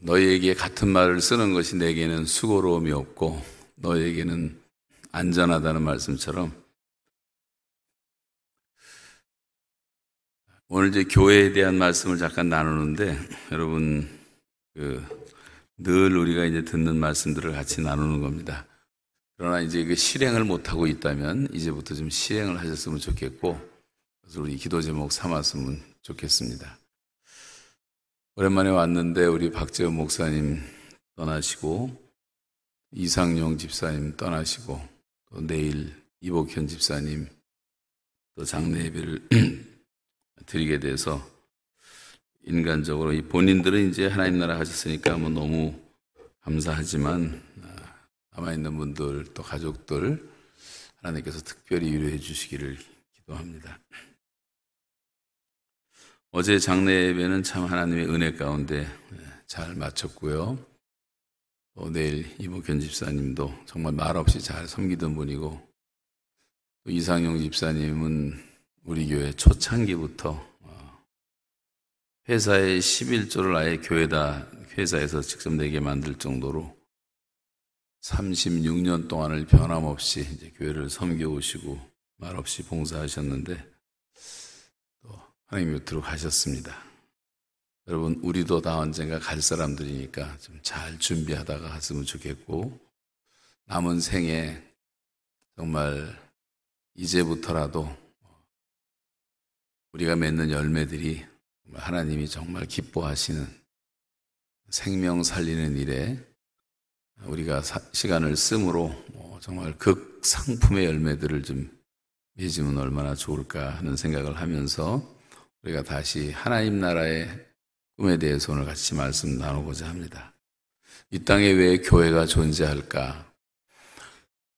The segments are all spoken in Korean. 너희에게 같은 말을 쓰는 것이 내게는 수고로움이 없고 너희에게는 안전하다는 말씀처럼, 오늘 이제 교회에 대한 말씀을 잠깐 나누는데, 여러분 늘 우리가 이제 듣는 말씀들을 같이 나누는 겁니다. 그러나 이제 그 실행을 못하고 있다면 이제부터 좀 실행을 하셨으면 좋겠고, 그래서 우리 기도 제목 삼았으면 좋겠습니다. 오랜만에 왔는데 우리 박재원 목사님 떠나시고, 이상용 집사님 떠나시고, 또 내일 이복현 집사님 또 장례 예배를 드리게 돼서 인간적으로 이 본인들은 이제 하나님 나라 하셨으니까 뭐 너무 감사하지만 남아있는 분들 또 가족들 하나님께서 특별히 위로해 주시기를 기도합니다. 어제 장례 예배는 참 하나님의 은혜 가운데 잘 마쳤고요. 또 내일 이복현 집사님도 정말 말없이 잘 섬기던 분이고, 또 이상용 집사님은 우리 교회 초창기부터 회사의 11조를 아예 회사에서 직접 내게 만들 정도로 36년 동안을 변함없이 이제 교회를 섬겨오시고 말없이 봉사하셨는데 또 하나님 밑으로 가셨습니다. 여러분, 우리도 다 언젠가 갈 사람들이니까 좀 잘 준비하다가 갔으면 좋겠고, 남은 생에 정말 이제부터라도 우리가 맺는 열매들이 하나님이 정말 기뻐하시는 생명 살리는 일에 우리가 시간을 쓰므로 정말 극상품의 열매들을 좀 맺으면 얼마나 좋을까 하는 생각을 하면서 우리가 다시 하나님 나라의 꿈에 대해서 오늘 같이 말씀 나누고자 합니다. 이 땅에 왜 교회가 존재할까?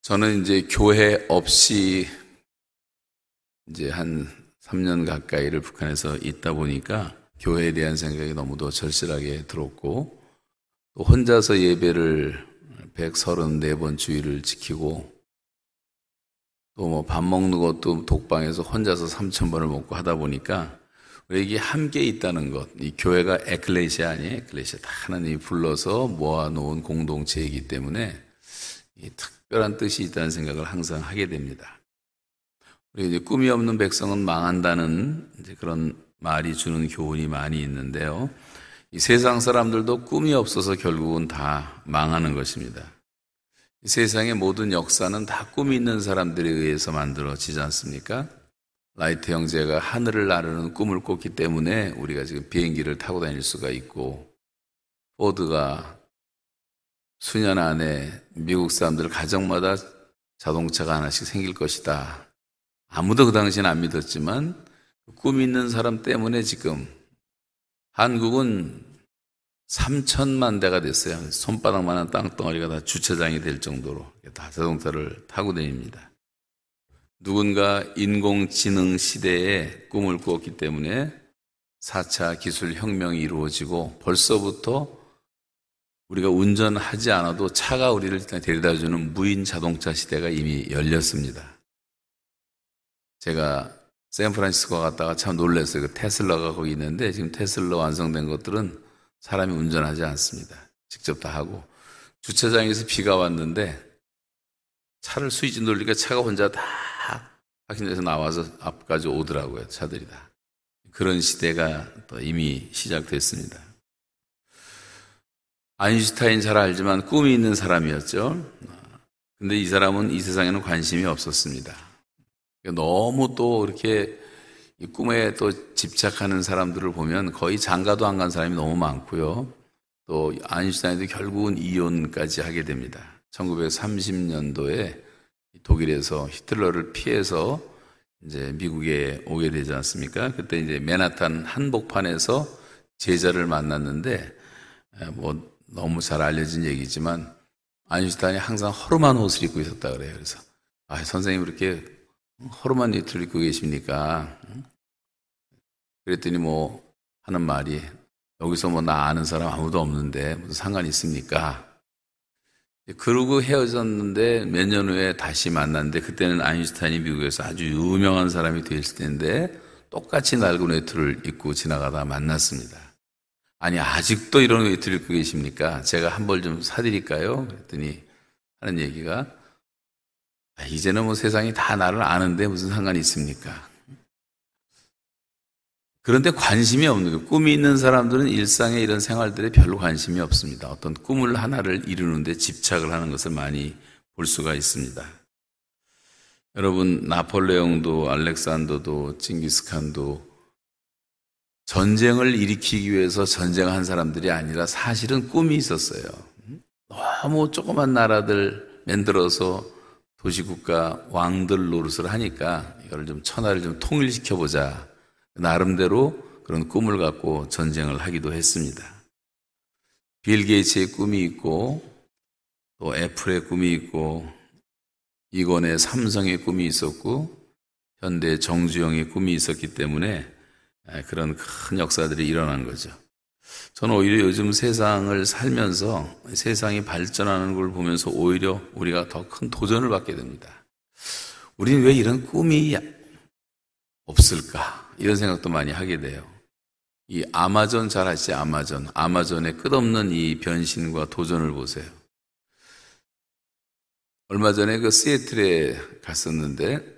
저는 이제 교회 없이 이제 한 3년 가까이를 북한에서 있다 보니까 교회에 대한 생각이 너무도 절실하게 들었고, 또 혼자서 예배를 134번 주일을 지키고, 또 뭐 밥 먹는 것도 독방에서 혼자서 3,000번을 먹고 하다 보니까 우리에게 함께 있다는 것, 이 교회가 에클레시아 아니에요? 에클레시아, 다 하나님이 불러서 모아놓은 공동체이기 때문에 이 특별한 뜻이 있다는 생각을 항상 하게 됩니다. 이제 꿈이 없는 백성은 망한다는 이제 그런 말이 주는 교훈이 많이 있는데요. 이 세상 사람들도 꿈이 없어서 결국은 다 망하는 것입니다. 이 세상의 모든 역사는 다 꿈이 있는 사람들에 의해서 만들어지지 않습니까? 라이트 형제가 하늘을 나르는 꿈을 꿨기 때문에 우리가 지금 비행기를 타고 다닐 수가 있고, 포드가 수년 안에 미국 사람들 가정마다 자동차가 하나씩 생길 것이다. 아무도 그 당시는 안 믿었지만 꿈 있는 사람 때문에 지금 한국은 3천만 대가 됐어요. 손바닥만한 땅덩어리가 다 주차장이 될 정도로 다 자동차를 타고 다닙니다. 누군가 인공지능 시대에 꿈을 꾸었기 때문에 4차 기술혁명이 이루어지고, 벌써부터 우리가 운전하지 않아도 차가 우리를 데려다주는 무인 자동차 시대가 이미 열렸습니다. 제가 샌프란시스코 갔다가 참 놀랐어요. 그 테슬라가 거기 있는데 지금 테슬라 완성된 것들은 사람이 운전하지 않습니다. 직접 다 하고, 주차장에서 비가 왔는데 차를 수위지 돌리니까 차가 혼자 다 파킹에서 나와서 앞까지 오더라고요. 차들이 다. 그런 시대가 또 이미 시작됐습니다. 아인슈타인 잘 알지만 꿈이 있는 사람이었죠. 근데 이 사람은 이 세상에는 관심이 없었습니다. 너무 또 이렇게 꿈에 또 집착하는 사람들을 보면 거의 장가도 안 간 사람이 너무 많고요. 또 아인슈타인도 결국은 이혼까지 하게 됩니다. 1930년도에 독일에서 히틀러를 피해서 이제 미국에 오게 되지 않습니까? 그때 이제 맨하탄 한복판에서 제자를 만났는데, 뭐 너무 잘 알려진 얘기지만 아인슈타인이 항상 허름한 옷을 입고 있었다 그래요. 그래서 선생님 그렇게 허름한 니트를 입고 계십니까? 그랬더니 뭐 하는 말이, 여기서 뭐 나 아는 사람 아무도 없는데 무슨 상관이 있습니까? 그러고 헤어졌는데 몇 년 후에 다시 만났는데, 그때는 아인슈타인이 미국에서 아주 유명한 사람이 되었을 텐데 똑같이 낡은 니트를 입고 지나가다 만났습니다. 아니 아직도 이런 외투를 입고 계십니까? 제가 한 벌 좀 사드릴까요? 그랬더니 하는 얘기가, 이제는 뭐 세상이 다 나를 아는데 무슨 상관이 있습니까? 그런데 관심이 없는 거예요. 꿈이 있는 사람들은 일상의 이런 생활들에 별로 관심이 없습니다. 어떤 꿈을 하나를 이루는데 집착을 하는 것을 많이 볼 수가 있습니다. 여러분, 나폴레옹도 알렉산더도 칭기스칸도 전쟁을 일으키기 위해서 전쟁한 사람들이 아니라 사실은 꿈이 있었어요. 너무 조그만 나라들 만들어서 도시국가 왕들 노릇을 하니까 이걸 좀 천하를 좀 통일시켜보자, 나름대로 그런 꿈을 갖고 전쟁을 하기도 했습니다. 빌 게이츠의 꿈이 있고 또 애플의 꿈이 있고 이건의 삼성의 꿈이 있었고 현대 정주영의 꿈이 있었기 때문에 그런 큰 역사들이 일어난 거죠. 저는 오히려 요즘 세상을 살면서 세상이 발전하는 걸 보면서 오히려 우리가 더 큰 도전을 받게 됩니다. 우리는 왜 이런 꿈이 없을까? 이런 생각도 많이 하게 돼요. 이 아마존 잘 아시죠? 아마존의 끝없는 이 변신과 도전을 보세요. 얼마 전에 그 시애틀에 갔었는데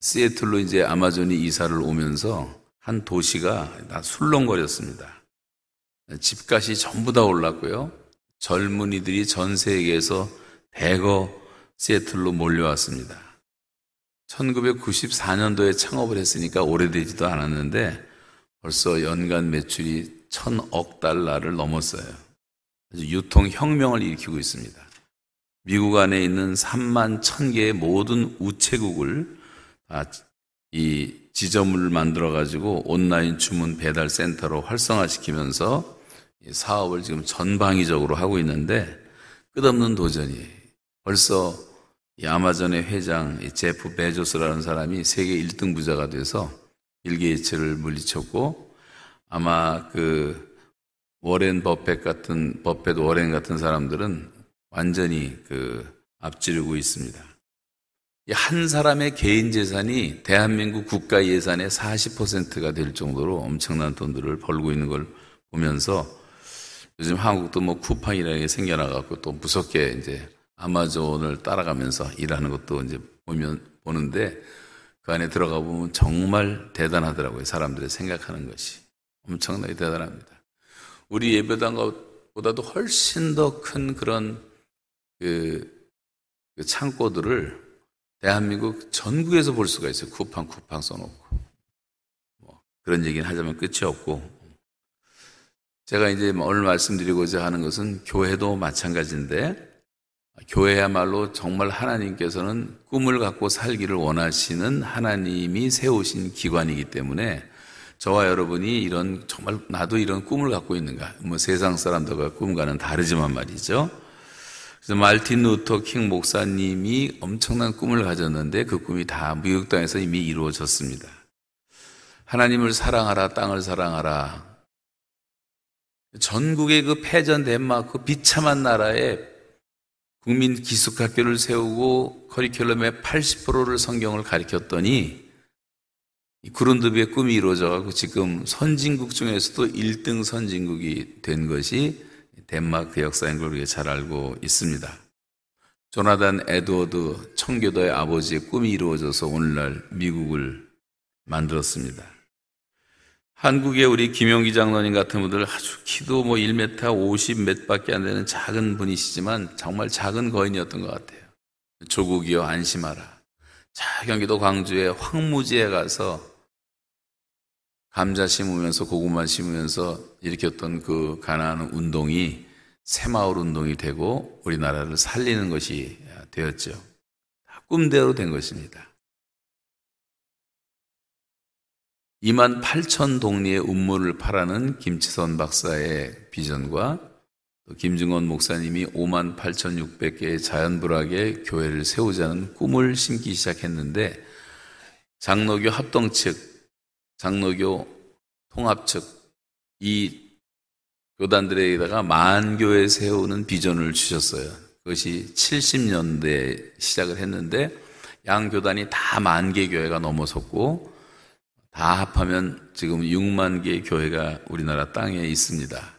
시애틀로 이제 아마존이 이사를 오면서 한 도시가 다 술렁거렸습니다. 집값이 전부 다 올랐고요. 젊은이들이 전 세계에서 대거 시애틀로 몰려왔습니다. 1994년도에 창업을 했으니까 오래되지도 않았는데 벌써 연간 매출이 1,000억 달러를 넘었어요. 유통혁명을 일으키고 있습니다. 미국 안에 있는 31,000개의 모든 우체국을 이 지점을 만들어가지고 온라인 주문 배달 센터로 활성화시키면서 사업을 지금 전방위적으로 하고 있는데 끝없는 도전이, 벌써 이 아마존의 회장 제프 베조스라는 사람이 세계 1등 부자가 돼서 빌 게이츠를 물리쳤고, 아마 그 버핏 워렌 같은 사람들은 완전히 그 앞지르고 있습니다. 한 사람의 개인 재산이 대한민국 국가 예산의 40%가 될 정도로 엄청난 돈들을 벌고 있는 걸 보면서 요즘 한국도 뭐 쿠팡이라는 게 생겨나갖고 또 무섭게 이제 아마존을 따라가면서 일하는 것도 이제 보는데 그 안에 들어가 보면 정말 대단하더라고요. 사람들이 생각하는 것이 엄청나게 대단합니다. 우리 예배당보다도 훨씬 더 큰 그런 그 창고들을 대한민국 전국에서 볼 수가 있어요. 쿠팡 써놓고. 뭐 그런 얘기는 하자면 끝이 없고. 제가 이제 오늘 말씀드리고자 하는 것은 교회도 마찬가지인데, 교회야말로 정말 하나님께서는 꿈을 갖고 살기를 원하시는 하나님이 세우신 기관이기 때문에 저와 여러분이 이런, 정말 나도 이런 꿈을 갖고 있는가, 뭐 세상 사람들과 꿈과는 다르지만 말이죠. 그래서 마르틴 루터 킹 목사님이 엄청난 꿈을 가졌는데 그 꿈이 다 미국 땅에서 이미 이루어졌습니다. 하나님을 사랑하라, 땅을 사랑하라. 전국의 그 패전 덴마크 비참한 나라에 국민 기숙학교를 세우고 커리큘럼의 80%를 성경을 가르쳤더니 그룬드비의 꿈이 이루어져가지고 지금 선진국 중에서도 1등 선진국이 된 것이 덴마크 역사인 걸 우리가 잘 알고 있습니다. 조나단 에드워드 청교도의 아버지의 꿈이 이루어져서 오늘날 미국을 만들었습니다. 한국의 우리 김용기 장로님 같은 분들, 아주 키도 뭐 1m 50 몇 밖에 안 되는 작은 분이시지만 정말 작은 거인이었던 것 같아요. 조국이여 안심하라. 자, 경기도 광주의 황무지에 가서 감자 심으면서 고구마 심으면서 일으켰던 그 가난한 운동이 새마을 운동이 되고 우리나라를 살리는 것이 되었죠. 다 꿈대로 된 것입니다. 28,000 동리의 운물을 파라는 김치선 박사의 비전과 또 김중원 목사님이 58,600개의 자연불학의 교회를 세우자는 꿈을 심기 시작했는데, 장로교 합동 측, 장로교 통합 측, 이 교단들에다가 10,000교회 세우는 비전을 주셨어요. 그것이 70년대에 시작을 했는데 양 교단이 다 10,000개 교회가 넘어섰고 다 합하면 지금 6만 개의 교회가 우리나라 땅에 있습니다.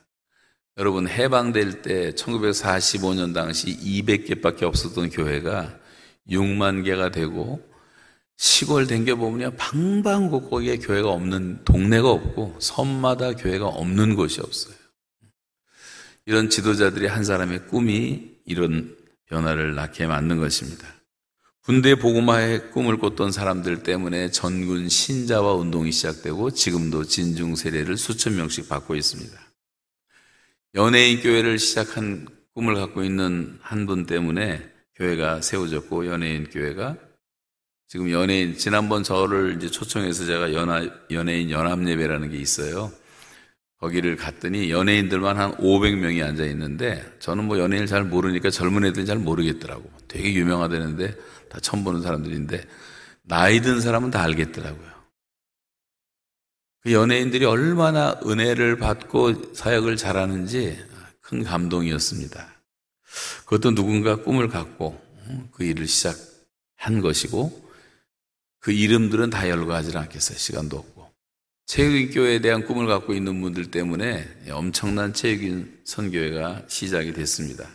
여러분, 해방될 때 1945년 당시 200개밖에 없었던 교회가 6만 개가 되고, 시골 댕겨보면요, 방방곡곡에 교회가 없는, 동네가 없고 섬마다 교회가 없는 곳이 없어요. 이런 지도자들이 한 사람의 꿈이 이런 변화를 낳게 만든 것입니다. 군대 복음화의 꿈을 꿨던 사람들 때문에 전군 신자와 운동이 시작되고 지금도 진중 세례를 수천 명씩 받고 있습니다. 연예인 교회를 시작한 꿈을 갖고 있는 한 분 때문에 교회가 세워졌고, 연예인 교회가 지금 연예인, 지난번 저를 이제 초청해서 제가 연예인 연합예배라는 게 있어요. 거기를 갔더니 연예인들만 한 500명이 앉아있는데, 저는 뭐 연예인을 잘 모르니까 젊은 애들은 잘 모르겠더라고. 되게 유명하다는데 다 처음 보는 사람들인데, 나이 든 사람은 다 알겠더라고요. 그 연예인들이 얼마나 은혜를 받고 사역을 잘하는지 큰 감동이었습니다. 그것도 누군가 꿈을 갖고 그 일을 시작한 것이고, 그 이름들은 다 열거하지 않겠어요. 시간도 없고. 체육인교회에 대한 꿈을 갖고 있는 분들 때문에 엄청난 체육인 선교회가 시작이 됐습니다.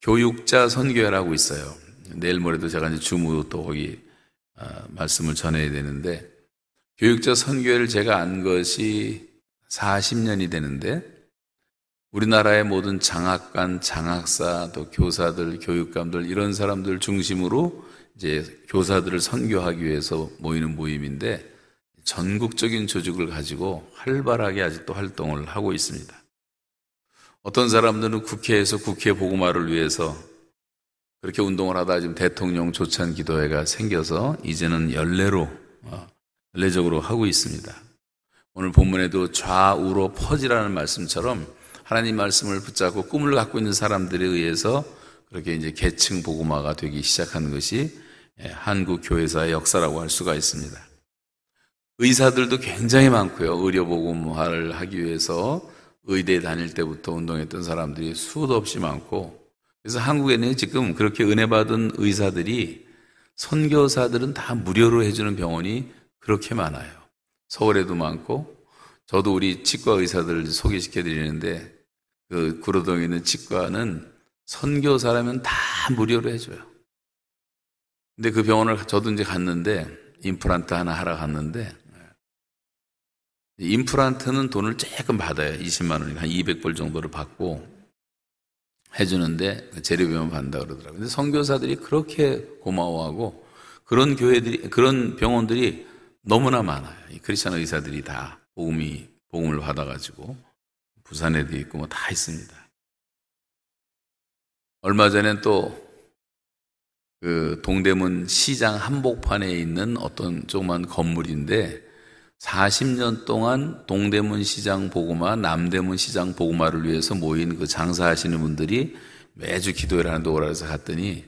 교육자 선교회라고 있어요. 내일 모레도 제가 이제 주무 또 거기 말씀을 전해야 되는데, 교육자 선교회를 제가 안 것이 40년이 되는데, 우리나라의 모든 장학관, 장학사, 또 교사들, 교육감들, 이런 사람들 중심으로 이제 교사들을 선교하기 위해서 모이는 모임인데, 전국적인 조직을 가지고 활발하게 아직도 활동을 하고 있습니다. 어떤 사람들은 국회에서 국회 복음화를 위해서 그렇게 운동을 하다가 지금 대통령 조찬 기도회가 생겨서 이제는 연례적으로 하고 있습니다. 오늘 본문에도 좌우로 퍼지라는 말씀처럼 하나님 말씀을 붙잡고 꿈을 갖고 있는 사람들에 의해서 그렇게 이제 계층 복음화가 되기 시작한 것이 한국 교회사의 역사라고 할 수가 있습니다. 의사들도 굉장히 많고요. 의료 복음화를 하기 위해서 의대에 다닐 때부터 운동했던 사람들이 수도 없이 많고, 그래서 한국에는 지금 그렇게 은혜 받은 의사들이, 선교사들은 다 무료로 해주는 병원이 그렇게 많아요. 서울에도 많고, 저도 우리 치과 의사들 소개시켜 드리는데, 그 구로동에 있는 치과는 선교사라면 다 무료로 해줘요. 근데 그 병원을 저도 이제 갔는데, 임플란트 하나 하러 갔는데, 임플란트는 돈을 조금 받아요. 20만 원이니까 한 200불 정도를 받고 해주는데 재료비만 받는다 그러더라고요. 근데 선교사들이 그렇게 고마워하고, 그런 교회들이, 그런 병원들이 너무나 많아요. 이 크리스천 의사들이 다 복음을 받아가지고 부산에도 있고 뭐 다 있습니다. 얼마 전엔 또 그 동대문 시장 한복판에 있는 어떤 조그만 건물인데, 40년 동안 동대문 시장 복음화, 남대문 시장 복음화를 위해서 모인 그 장사하시는 분들이 매주 기도회를 하는데 오라 해서 갔더니,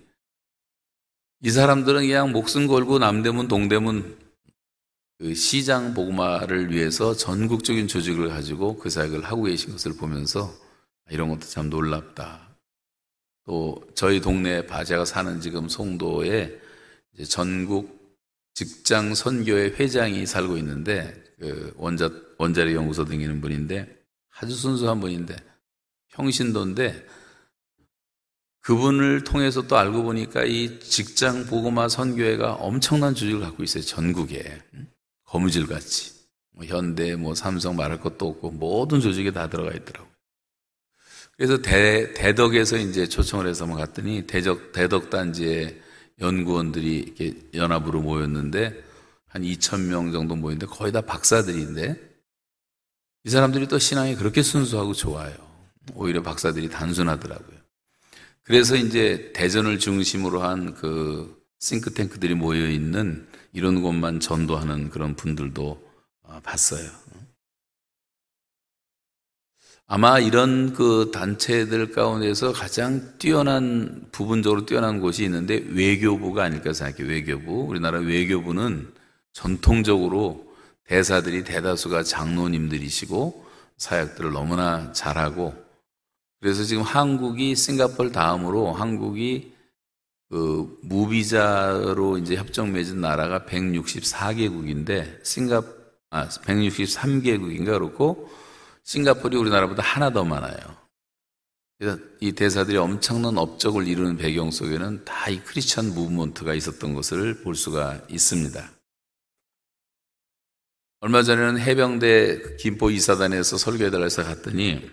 이 사람들은 그냥 목숨 걸고 남대문, 동대문 그 시장 복음화를 위해서 전국적인 조직을 가지고 그 사역을 하고 계신 것을 보면서, 이런 것도 참 놀랍다. 또 저희 동네, 제가 사는 지금 송도에 이제 전국 직장 선교회 회장이 살고 있는데, 그 원자력 연구소 등기는 분인데, 아주 순수한 분인데, 평신도인데, 그분을 통해서 또 알고 보니까 이 직장 복음화 선교회가 엄청난 조직을 갖고 있어요. 전국에 거무줄같이 뭐 현대, 뭐 삼성 말할 것도 없고 모든 조직에 다 들어가 있더라고요. 그래서 대덕에서 이제 초청을 해서 갔더니, 대덕 단지에 연구원들이 이렇게 연합으로 모였는데, 한 2,000명 정도 모였는데, 거의 다 박사들인데, 이 사람들이 또 신앙이 그렇게 순수하고 좋아요. 오히려 박사들이 단순하더라고요. 그래서 이제 대전을 중심으로 한 그 싱크탱크들이 모여있는 이런 곳만 전도하는 그런 분들도 봤어요. 아마 이런 그 단체들 가운데서 가장 뛰어난, 부분적으로 뛰어난 곳이 있는데 외교부가 아닐까 생각해요. 외교부. 우리나라 외교부는 전통적으로 대사들이 대다수가 장로님들이시고 사역들을 너무나 잘하고, 그래서 지금 한국이 싱가포르 다음으로, 한국이 그 무비자로 이제 협정 맺은 나라가 164개국인데, 싱가포르 163개국인가 그렇고 싱가포르이 우리나라보다 하나 더 많아요. 그래서 이 대사들이 엄청난 업적을 이루는 배경 속에는 다 이 크리스천 무브먼트가 있었던 것을 볼 수가 있습니다. 얼마 전에는 해병대 김포 이사단에서 설교해달라서 갔더니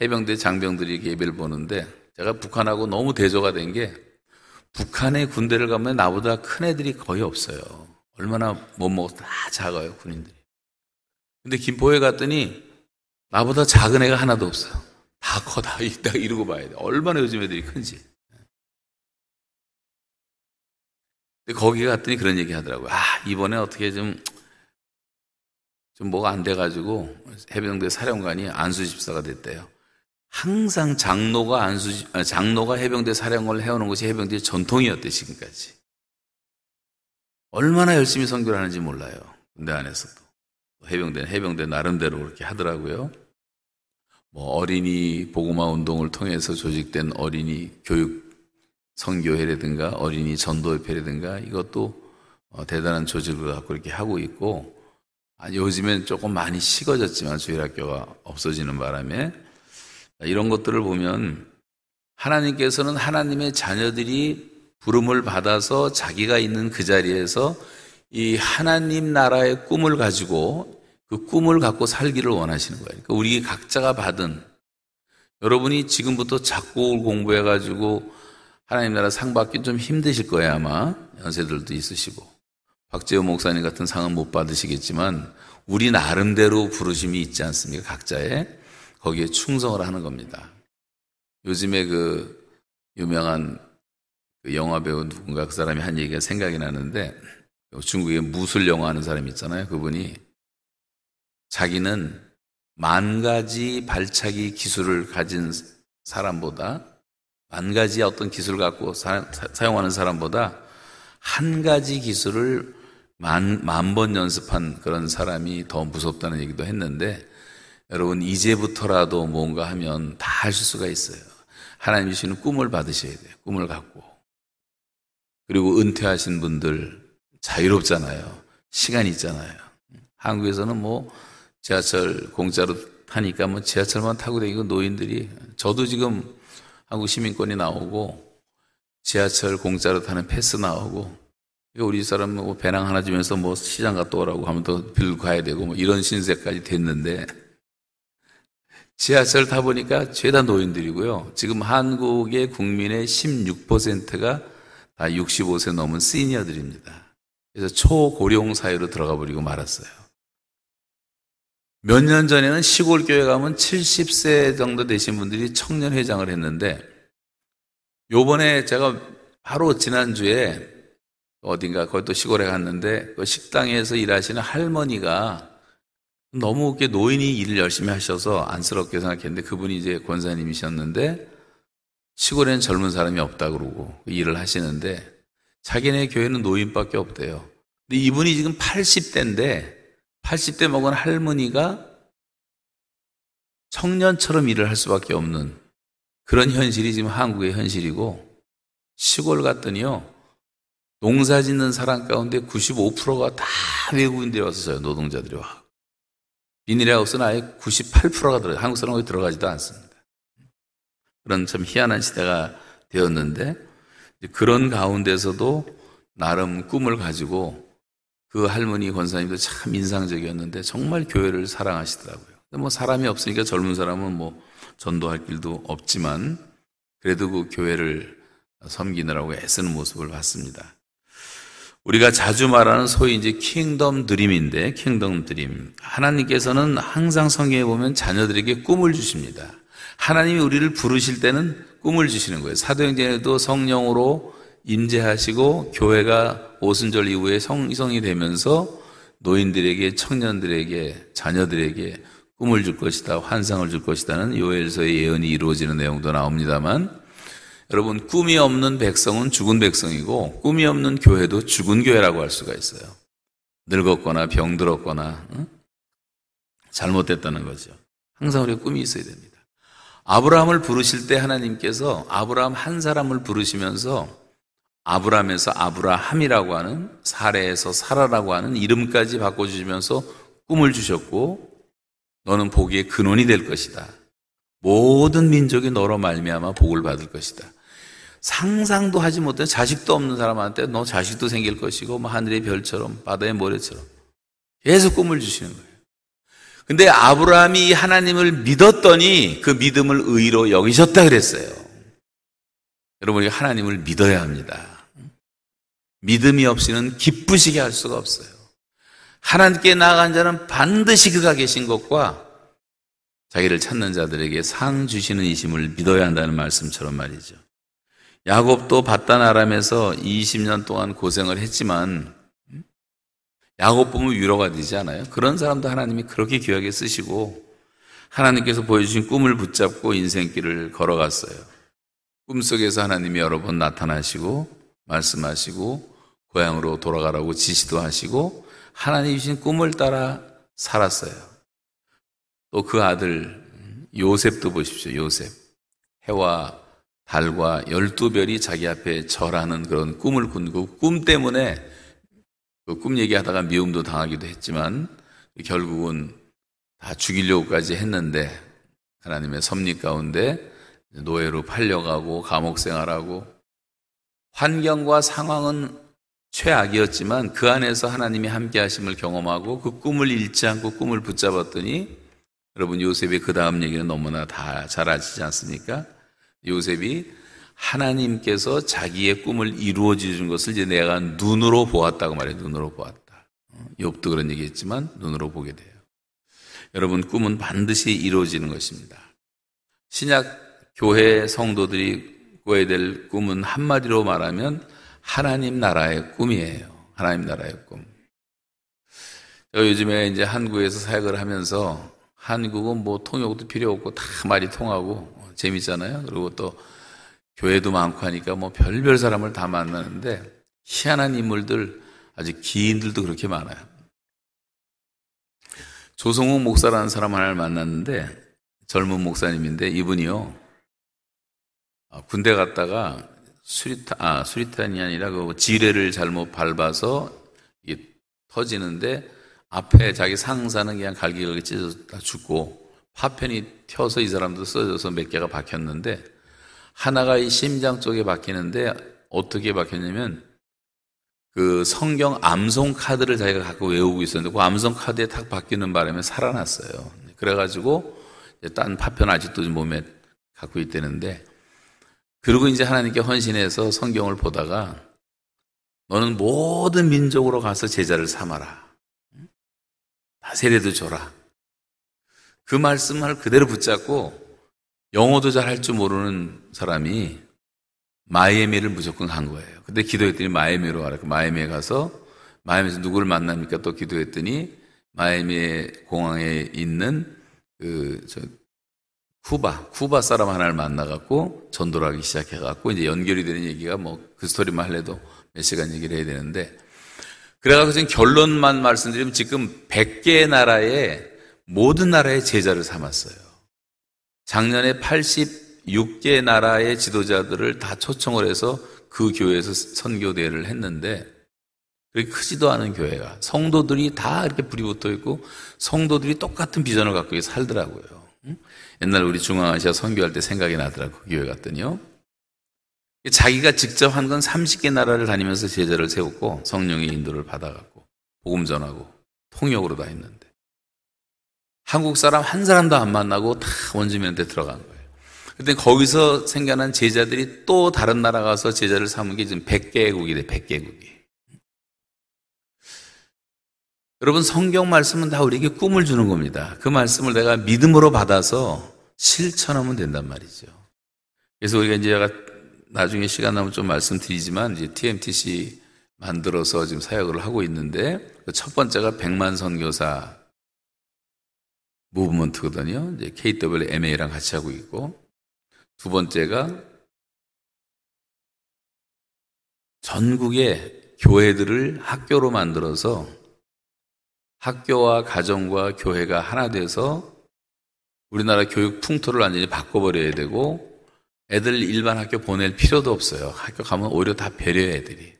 해병대 장병들이 예배를 보는데 제가 북한하고 너무 대조가 된 게 북한의 군대를 가면 나보다 큰 애들이 거의 없어요. 얼마나 못 먹어도 다 작아요, 군인들이. 근데 김포에 갔더니 나보다 작은 애가 하나도 없어. 다 커, 다 이러고 봐야 돼. 얼마나 요즘 애들이 큰지. 근데 거기 갔더니 그런 얘기 하더라고요. 이번에 어떻게 좀 뭐가 안 돼가지고 해병대 사령관이 안수 집사가 됐대요. 항상 장로가 해병대 사령관을 해오는 것이 해병대의 전통이었대, 지금까지. 얼마나 열심히 선교를 하는지 몰라요. 군대 안에서도. 해병대 나름대로 그렇게 하더라고요. 어린이 보고마 운동을 통해서 조직된 어린이 교육 선교회라든가 어린이 전도협회라든가 이것도 대단한 조직을 갖고 이렇게 하고 있고, 요즘엔 조금 많이 식어졌지만 주일학교가 없어지는 바람에 이런 것들을 보면 하나님께서는 하나님의 자녀들이 부름을 받아서 자기가 있는 그 자리에서 이 하나님 나라의 꿈을 가지고 그 꿈을 갖고 살기를 원하시는 거예요. 그러니까 우리 각자가 받은, 여러분이 지금부터 작곡을 공부해가지고 하나님 나라 상 받기 좀 힘드실 거예요. 아마 연세들도 있으시고 박재호 목사님 같은 상은 못 받으시겠지만 우리 나름대로 부르심이 있지 않습니까? 각자의 거기에 충성을 하는 겁니다. 요즘에 그 유명한 그 영화배우 누군가 그 사람이 한 얘기가 생각이 나는데, 중국에 무술 영화 하는 사람이 있잖아요. 그분이 자기는 10,000가지 발차기 기술을 가진 사람보다 10,000가지 어떤 기술을 갖고 사용하는 사람보다 한 가지 기술을 10,000번 연습한 그런 사람이 더 무섭다는 얘기도 했는데, 여러분 이제부터라도 뭔가 하면 다 하실 수가 있어요. 하나님이 주시는 꿈을 받으셔야 돼요. 꿈을 갖고. 그리고 은퇴하신 분들 자유롭잖아요. 시간이 있잖아요. 한국에서는 지하철 공짜로 타니까 지하철만 타고 다니고 노인들이, 저도 지금 한국 시민권이 나오고 지하철 공짜로 타는 패스 나오고, 우리 사람 배낭 하나 주면서 시장 갔다 오라고 하면 또 빌고 가야 되고 이런 신세까지 됐는데, 지하철 타보니까 죄다 노인들이고요. 지금 한국의 국민의 16%가 다 65세 넘은 시니어들입니다. 그래서 초고령 사회로 들어가 버리고 말았어요. 몇 년 전에는 시골교회 가면 70세 정도 되신 분들이 청년회장을 했는데, 요번에 제가 바로 지난주에 어딘가 거기 또 시골에 갔는데 그 식당에서 일하시는 할머니가 너무 웃게 노인이 일을 열심히 하셔서 안쓰럽게 생각했는데, 그분이 이제 권사님이셨는데 시골에는 젊은 사람이 없다 그러고 일을 하시는데 자기네 교회는 노인밖에 없대요. 근데 이분이 지금 80대인데 80대 먹은 할머니가 청년처럼 일을 할 수밖에 없는 그런 현실이 지금 한국의 현실이고, 시골 갔더니요 농사 짓는 사람 가운데 95%가 다 외국인들이 와서 노동자들이 와. 비닐하우스는 아예 98%가 들어가요. 한국 사람은 거의 들어가지도 않습니다. 그런 참 희한한 시대가 되었는데, 그런 가운데서도 나름 꿈을 가지고 그 할머니 권사님도 참 인상적이었는데 정말 교회를 사랑하시더라고요. 사람이 없으니까 젊은 사람은 전도할 길도 없지만 그래도 그 교회를 섬기느라고 애쓰는 모습을 봤습니다. 우리가 자주 말하는 소위 이제 킹덤 드림인데, 킹덤 드림. 하나님께서는 항상 성경에 보면 자녀들에게 꿈을 주십니다. 하나님이 우리를 부르실 때는 꿈을 주시는 거예요. 사도행전에도 성령으로 임재하시고 교회가 오순절 이후에 성성이 되면서 노인들에게, 청년들에게, 자녀들에게 꿈을 줄 것이다, 환상을 줄 것이다는 요엘서의 예언이 이루어지는 내용도 나옵니다만, 여러분 꿈이 없는 백성은 죽은 백성이고 꿈이 없는 교회도 죽은 교회라고 할 수가 있어요. 늙었거나 병들었거나 잘못됐다는 거죠. 항상 우리가 꿈이 있어야 됩니다. 아브라함을 부르실 때 하나님께서 아브라함 한 사람을 부르시면서 아브라함에서 아브라함이라고 하는, 사레에서 사라라고 하는 이름까지 바꿔주시면서 꿈을 주셨고 너는 복의 근원이 될 것이다. 모든 민족이 너로 말미암아 복을 받을 것이다. 상상도 하지 못해 자식도 없는 사람한테 너 자식도 생길 것이고 뭐 하늘의 별처럼 바다의 모래처럼 계속 꿈을 주시는 거예요. 근데 아브라함이 하나님을 믿었더니 그 믿음을 의로 여기셨다 그랬어요. 여러분이 하나님을 믿어야 합니다. 믿음이 없이는 기쁘시게 할 수가 없어요. 하나님께 나아간 자는 반드시 그가 계신 것과 자기를 찾는 자들에게 상 주시는 이심을 믿어야 한다는 말씀처럼 말이죠. 야곱도 바단 아람에서 20년 동안 고생을 했지만 야곱 보면 위로가 되지 않아요? 그런 사람도 하나님이 그렇게 귀하게 쓰시고 하나님께서 보여주신 꿈을 붙잡고 인생길을 걸어갔어요. 꿈속에서 하나님이 여러 번 나타나시고 말씀하시고 고향으로 돌아가라고 지시도 하시고 하나님이 주신 꿈을 따라 살았어요. 또 그 아들 요셉도 보십시오. 요셉 해와 달과 12별이 자기 앞에 절하는 그런 꿈을 꾸고 꿈 때문에 그 꿈 얘기하다가 미움도 당하기도 했지만 결국은 다 죽이려고까지 했는데 하나님의 섭리 가운데 노예로 팔려가고 감옥 생활하고 환경과 상황은 최악이었지만 그 안에서 하나님이 함께 하심을 경험하고 그 꿈을 잃지 않고 꿈을 붙잡았더니 여러분 요셉의 그 다음 얘기는 너무나 다 잘 아시지 않습니까? 요셉이 하나님께서 자기의 꿈을 이루어 주신 것을 이제 내가 눈으로 보았다고 말해요. 눈으로 보았다. 욥도 그런 얘기했지만 눈으로 보게 돼요. 여러분 꿈은 반드시 이루어지는 것입니다. 신약 교회 성도들이 꿔야 될 꿈은 한마디로 말하면 하나님 나라의 꿈이에요. 하나님 나라의 꿈. 제가 요즘에 이제 한국에서 사역을 하면서 한국은 뭐 통역도 필요 없고 다 말이 통하고 재밌잖아요. 그리고 또 교회도 많고 하니까 뭐 별별 사람을 다 만나는데 희한한 인물들, 아주 기인들도 그렇게 많아요. 조성욱 목사라는 사람 하나를 만났는데 젊은 목사님인데 이분이요. 군대 갔다가 수리탄이 아니라 그 지뢰를 잘못 밟아서 이게 터지는데 앞에 자기 상사는 그냥 갈기갈기 찢어졌다 죽고 파편이 튀어서 이 사람도 써져서 몇 개가 박혔는데 하나가 이 심장 쪽에 박히는데 어떻게 박혔냐면 그 성경 암송 카드를 자기가 갖고 외우고 있었는데 그 암송 카드에 탁 박히는 바람에 살아났어요. 그래가지고 딴 파편 아직도 몸에 갖고 있다는데 그리고 이제 하나님께 헌신해서 성경을 보다가 너는 모든 민족으로 가서 제자를 삼아라. 다 세례도 줘라. 그 말씀을 그대로 붙잡고 영어도 잘 할 줄 모르는 사람이 마이애미를 무조건 간 거예요. 근데 기도했더니 마이애미로 가라. 마이애미에 가서 마이애미에서 누구를 만납니까? 또 기도했더니 마이애미 공항에 있는 쿠바 사람 하나를 만나갖고 전도를 하기 시작해갖고 이제 연결이 되는 얘기가 뭐 그 스토리만 할래도 몇 시간 얘기를 해야 되는데 그래갖고 지금 결론만 말씀드리면 지금 100개의 나라에 모든 나라의 제자를 삼았어요. 작년에 86개의 나라의 지도자들을 다 초청을 해서 그 교회에서 선교대회를 했는데 그렇게 크지도 않은 교회가 성도들이 다 이렇게 불이 붙어 있고 성도들이 똑같은 비전을 갖고 살더라고요. 옛날 우리 중앙아시아 선교할 때 생각이 나더라고요. 교회 갔더니요. 자기가 직접 한 건 30개 나라를 다니면서 제자를 세웠고 성령의 인도를 받아갖고 복음 전하고 통역으로 다 했는데 한국 사람 한 사람도 안 만나고 다 원주민한테 들어간 거예요. 그때 거기서 생겨난 제자들이 또 다른 나라 가서 제자를 삼은 게 지금 100개국이래. 100개국이. 여러분 성경 말씀은 다 우리에게 꿈을 주는 겁니다. 그 말씀을 내가 믿음으로 받아서 실천하면 된단 말이죠. 그래서 우리가 이제 나중에 시간 나면 좀 말씀드리지만 이제 TMTC 만들어서 지금 사역을 하고 있는데 첫 번째가 100만 선교사 무브먼트거든요. 이제 KWMA랑 같이 하고 있고 두 번째가 전국의 교회들을 학교로 만들어서 학교와 가정과 교회가 하나 돼서 우리나라 교육 풍토를 완전히 바꿔버려야 되고 애들 일반 학교 보낼 필요도 없어요. 학교 가면 오히려 다 배려해 애들이.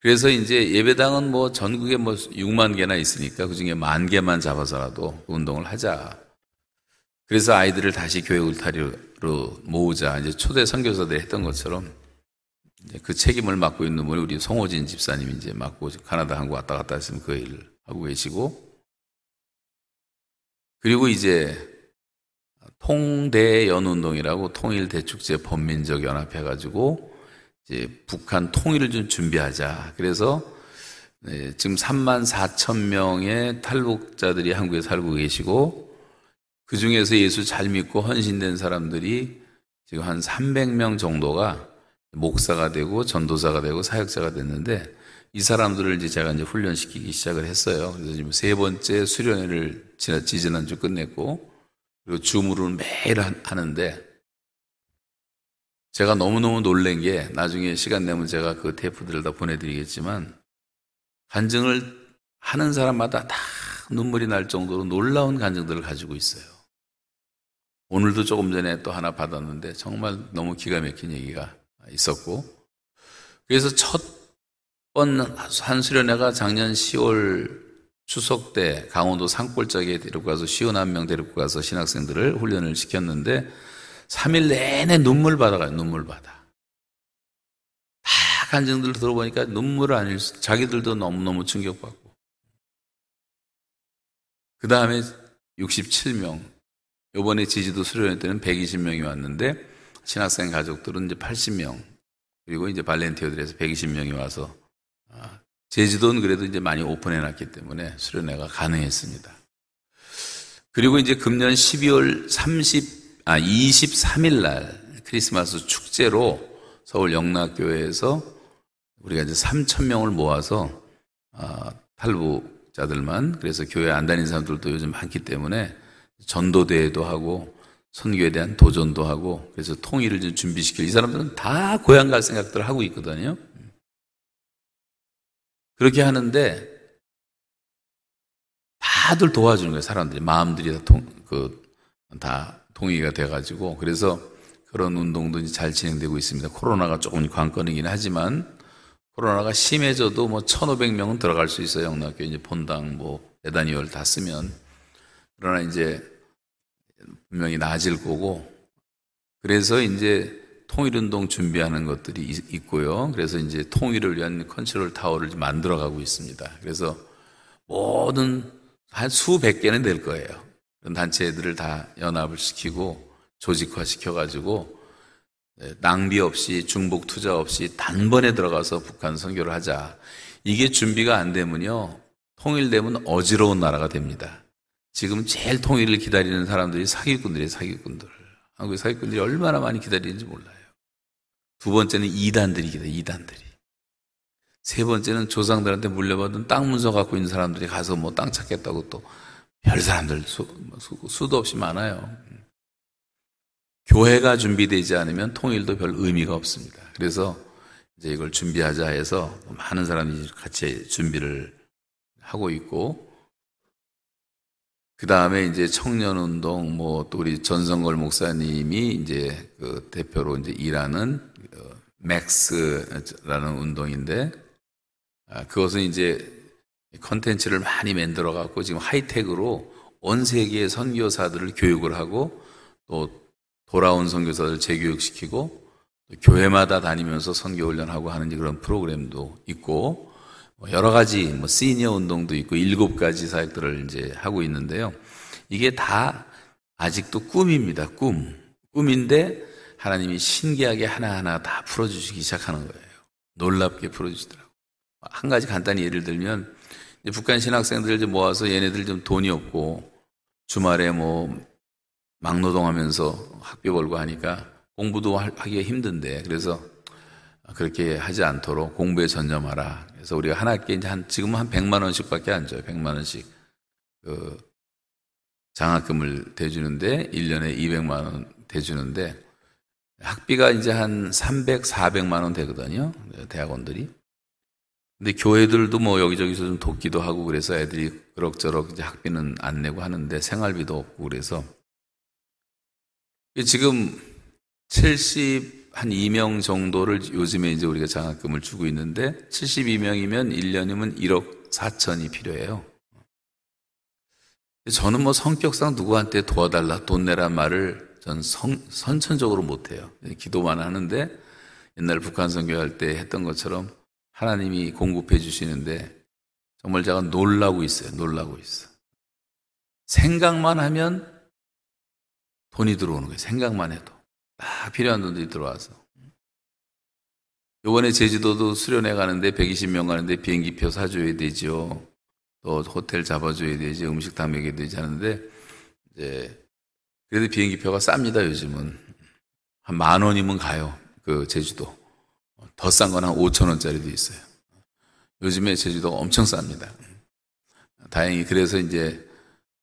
그래서 이제 예배당은 뭐 전국에 뭐 6만 개나 있으니까 그중에 1만 개만 잡아서라도 운동을 하자. 그래서 아이들을 다시 교회 울타리로 모으자. 이제 초대 선교사들이 했던 것처럼 이제 그 책임을 맡고 있는 분이 우리 송호진 집사님이 이제 맡고 카나다 한국 왔다 갔다 했으면 그 일을 하고 계시고, 그리고 이제 통대연운동이라고 통일대축제 범민족연합 해가지고 이제 북한 통일을 좀 준비하자. 그래서 네, 지금 34,000명의 탈북자들이 한국에 살고 계시고, 그 중에서 예수 잘 믿고 헌신된 사람들이 지금 한 300명 정도가 목사가 되고 전도사가 되고 사역자가 됐는데, 이 사람들을 이제 제가 이제 훈련시키기 시작을 했어요. 그래서 지금 3번째 수련회를 지지난주 끝냈고, 그리고 줌으로는 매일 하는데, 제가 너무너무 놀란 게, 나중에 시간 내면 제가 그 테이프들을 다 보내드리겠지만, 간증을 하는 사람마다 다 눈물이 날 정도로 놀라운 간증들을 가지고 있어요. 오늘도 조금 전에 또 하나 받았는데 정말 너무 기가 막힌 얘기가 있었고, 그래서 첫 번 한 수련회가 작년 10월 추석 때 강원도 산골짜기에 데리고 가서 51명 데리고 가서 신학생들을 훈련을 시켰는데 3일 내내 눈물 받아가요. 눈물 받아. 다 간증들 들어보니까 눈물 아닐 수, 자기들도 너무너무 충격받고. 그 다음에 67명, 요번에 제주도 수련회 때는 120명이 왔는데 신학생 가족들은 이제 80명, 그리고 이제 발렌티어들에서 120명이 와서, 제주도는 그래도 이제 많이 오픈해놨기 때문에 수련회가 가능했습니다. 그리고 이제 금년 12월 23일 날 크리스마스 축제로 서울 영락교회에서 우리가 이제 3,000명을 모아서 탈북자들만, 그래서 교회 안 다닌 사람들도 요즘 많기 때문에 전도대회도 하고 선교에 대한 도전도 하고, 그래서 통일을 좀 준비시킬, 이 사람들은 다 고향 갈 생각들을 하고 있거든요. 그렇게 하는데 다들 도와주는 거예요. 사람들이 마음들이 다 동의가 돼가지고, 그래서 그런 운동도 이제 잘 진행되고 있습니다. 코로나가 조금 관건이긴 하지만, 코로나가 심해져도 뭐 1,500명은 들어갈 수 있어요. 영락교회 이제 본당 뭐 예단위월 다 쓰면. 그러나 이제 분명히 나아질 거고, 그래서 이제 통일운동 준비하는 것들이 있고요. 그래서 이제 통일을 위한 컨트롤 타워를 만들어가고 있습니다. 그래서 모든 한 수백 개는 될 거예요. 그런 단체들을 다 연합을 시키고 조직화 시켜가지고 낭비 없이 중복 투자 없이 단번에 들어가서 북한 선교를 하자. 이게 준비가 안 되면요, 통일되면 어지러운 나라가 됩니다. 지금 제일 통일을 기다리는 사람들이 사기꾼들이에요. 사기꾼들. 한국의 사기꾼들이 얼마나 많이 기다리는지 몰라요. 두 번째는 이단들이 기다려요. 이단들이. 세 번째는 조상들한테 물려받은 땅 문서 갖고 있는 사람들이 가서 뭐 땅 찾겠다고 또 별 사람들 수도 없이 많아요. 교회가 준비되지 않으면 통일도 별 의미가 없습니다. 그래서 이제 이걸 준비하자 해서 많은 사람이 같이 준비를 하고 있고, 그 다음에 이제 청년운동, 뭐, 또 우리 전성걸 목사님이 이제 그 대표로 이제 일하는 맥스라는 운동인데, 그것은 이제 컨텐츠를 많이 만들어갖고 지금 하이텍으로 온 세계의 선교사들을 교육을 하고, 또 돌아온 선교사들 재교육시키고, 또 교회마다 다니면서 선교훈련하고 하는 그런 프로그램도 있고, 여러 가지, 뭐, 시니어 운동도 있고, 7가지 사역들을 이제 하고 있는데요. 이게 다 아직도 꿈입니다. 꿈인데, 하나님이 신기하게 하나하나 다 풀어주시기 시작하는 거예요. 놀랍게 풀어주시더라고요. 한 가지 간단히 예를 들면, 이제 북한 신학생들 이제 모아서 얘네들 좀 돈이 없고, 주말에 뭐, 막노동 하면서 학비 벌고 하니까 공부도 하기가 힘든데, 그래서 그렇게 하지 않도록 공부에 전념하라. 그래서 우리가 한 학기에 이제 지금은 한 100만 원씩 밖에 안 줘요. 100만 원씩. 그, 장학금을 대주는데, 1년에 200만 원 대주는데, 학비가 이제 한 300, 400만 원 되거든요. 대학원들이. 근데 교회들도 뭐 여기저기서 좀 돕기도 하고, 그래서 애들이 그럭저럭 이제 학비는 안 내고 하는데 생활비도 없고, 그래서. 지금 70, 한 2명 정도를 요즘에 이제 우리가 장학금을 주고 있는데 72명이면 1년이면 1억 4천이 필요해요. 저는 뭐 성격상 누구한테 도와달라, 돈 내란 말을 전 선천적으로 못해요. 기도만 하는데 옛날 북한 선교할 때 했던 것처럼 하나님이 공급해 주시는데 정말 제가 놀라고 있어요. 놀라고 있어. 생각만 하면 돈이 들어오는 거예요. 생각만 해도 막 필요한 돈들이 들어와서. 요번에 제주도도 수련회 가는데 120명 가는데 비행기표 사줘야 되죠. 또 호텔 잡아줘야 되지, 음식 다 먹여야 되지 하는데, 이제, 그래도 비행기표가 쌉니다, 요즘은. 한 10,000원이면 가요, 그 제주도. 더 싼 건 한 5,000원짜리도 있어요. 요즘에 제주도가 엄청 쌉니다. 다행히, 그래서 이제,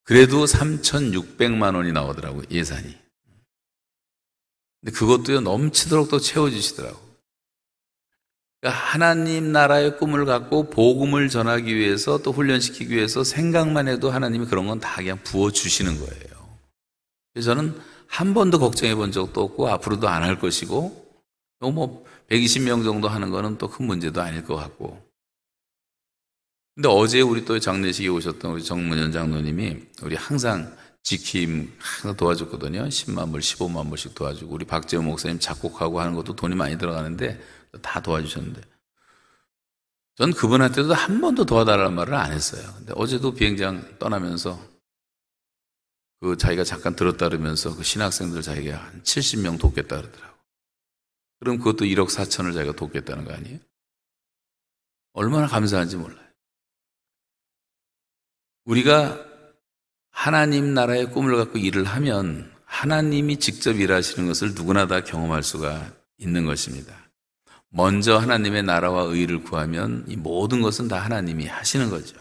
그래도 3,600만 원이 나오더라고요, 예산이. 근데 그것도요, 넘치도록 또 채워주시더라고요. 하나님 나라의 꿈을 갖고 복음을 전하기 위해서 또 훈련시키기 위해서 생각만 해도 하나님이 그런 건 다 그냥 부어주시는 거예요. 그래서 저는 한 번도 걱정해 본 적도 없고 앞으로도 안 할 것이고 또 뭐 120명 정도 하는 거는 또 큰 문제도 아닐 것 같고. 근데 어제 우리 또 장례식에 오셨던 우리 정문현 장로님이 우리 항상 지킴 항상 도와줬거든요. 10만 불, 15만 불씩 도와주고 우리 박재호 목사님 작곡하고 하는 것도 돈이 많이 들어가는데 다 도와주셨는데 전 그분한테도 한 번도 도와달라는 말을 안 했어요. 근데 어제도 비행장 떠나면서 그 자기가 잠깐 들었다 그러면서 그 신학생들 자기가 한 70명 돕겠다 그러더라고. 그럼 그것도 1억 4천을 자기가 돕겠다는 거 아니에요? 얼마나 감사한지 몰라요. 우리가 하나님 나라의 꿈을 갖고 일을 하면 하나님이 직접 일하시는 것을 누구나 다 경험할 수가 있는 것입니다. 먼저 하나님의 나라와 의를 구하면 이 모든 것은 다 하나님이 하시는 거죠.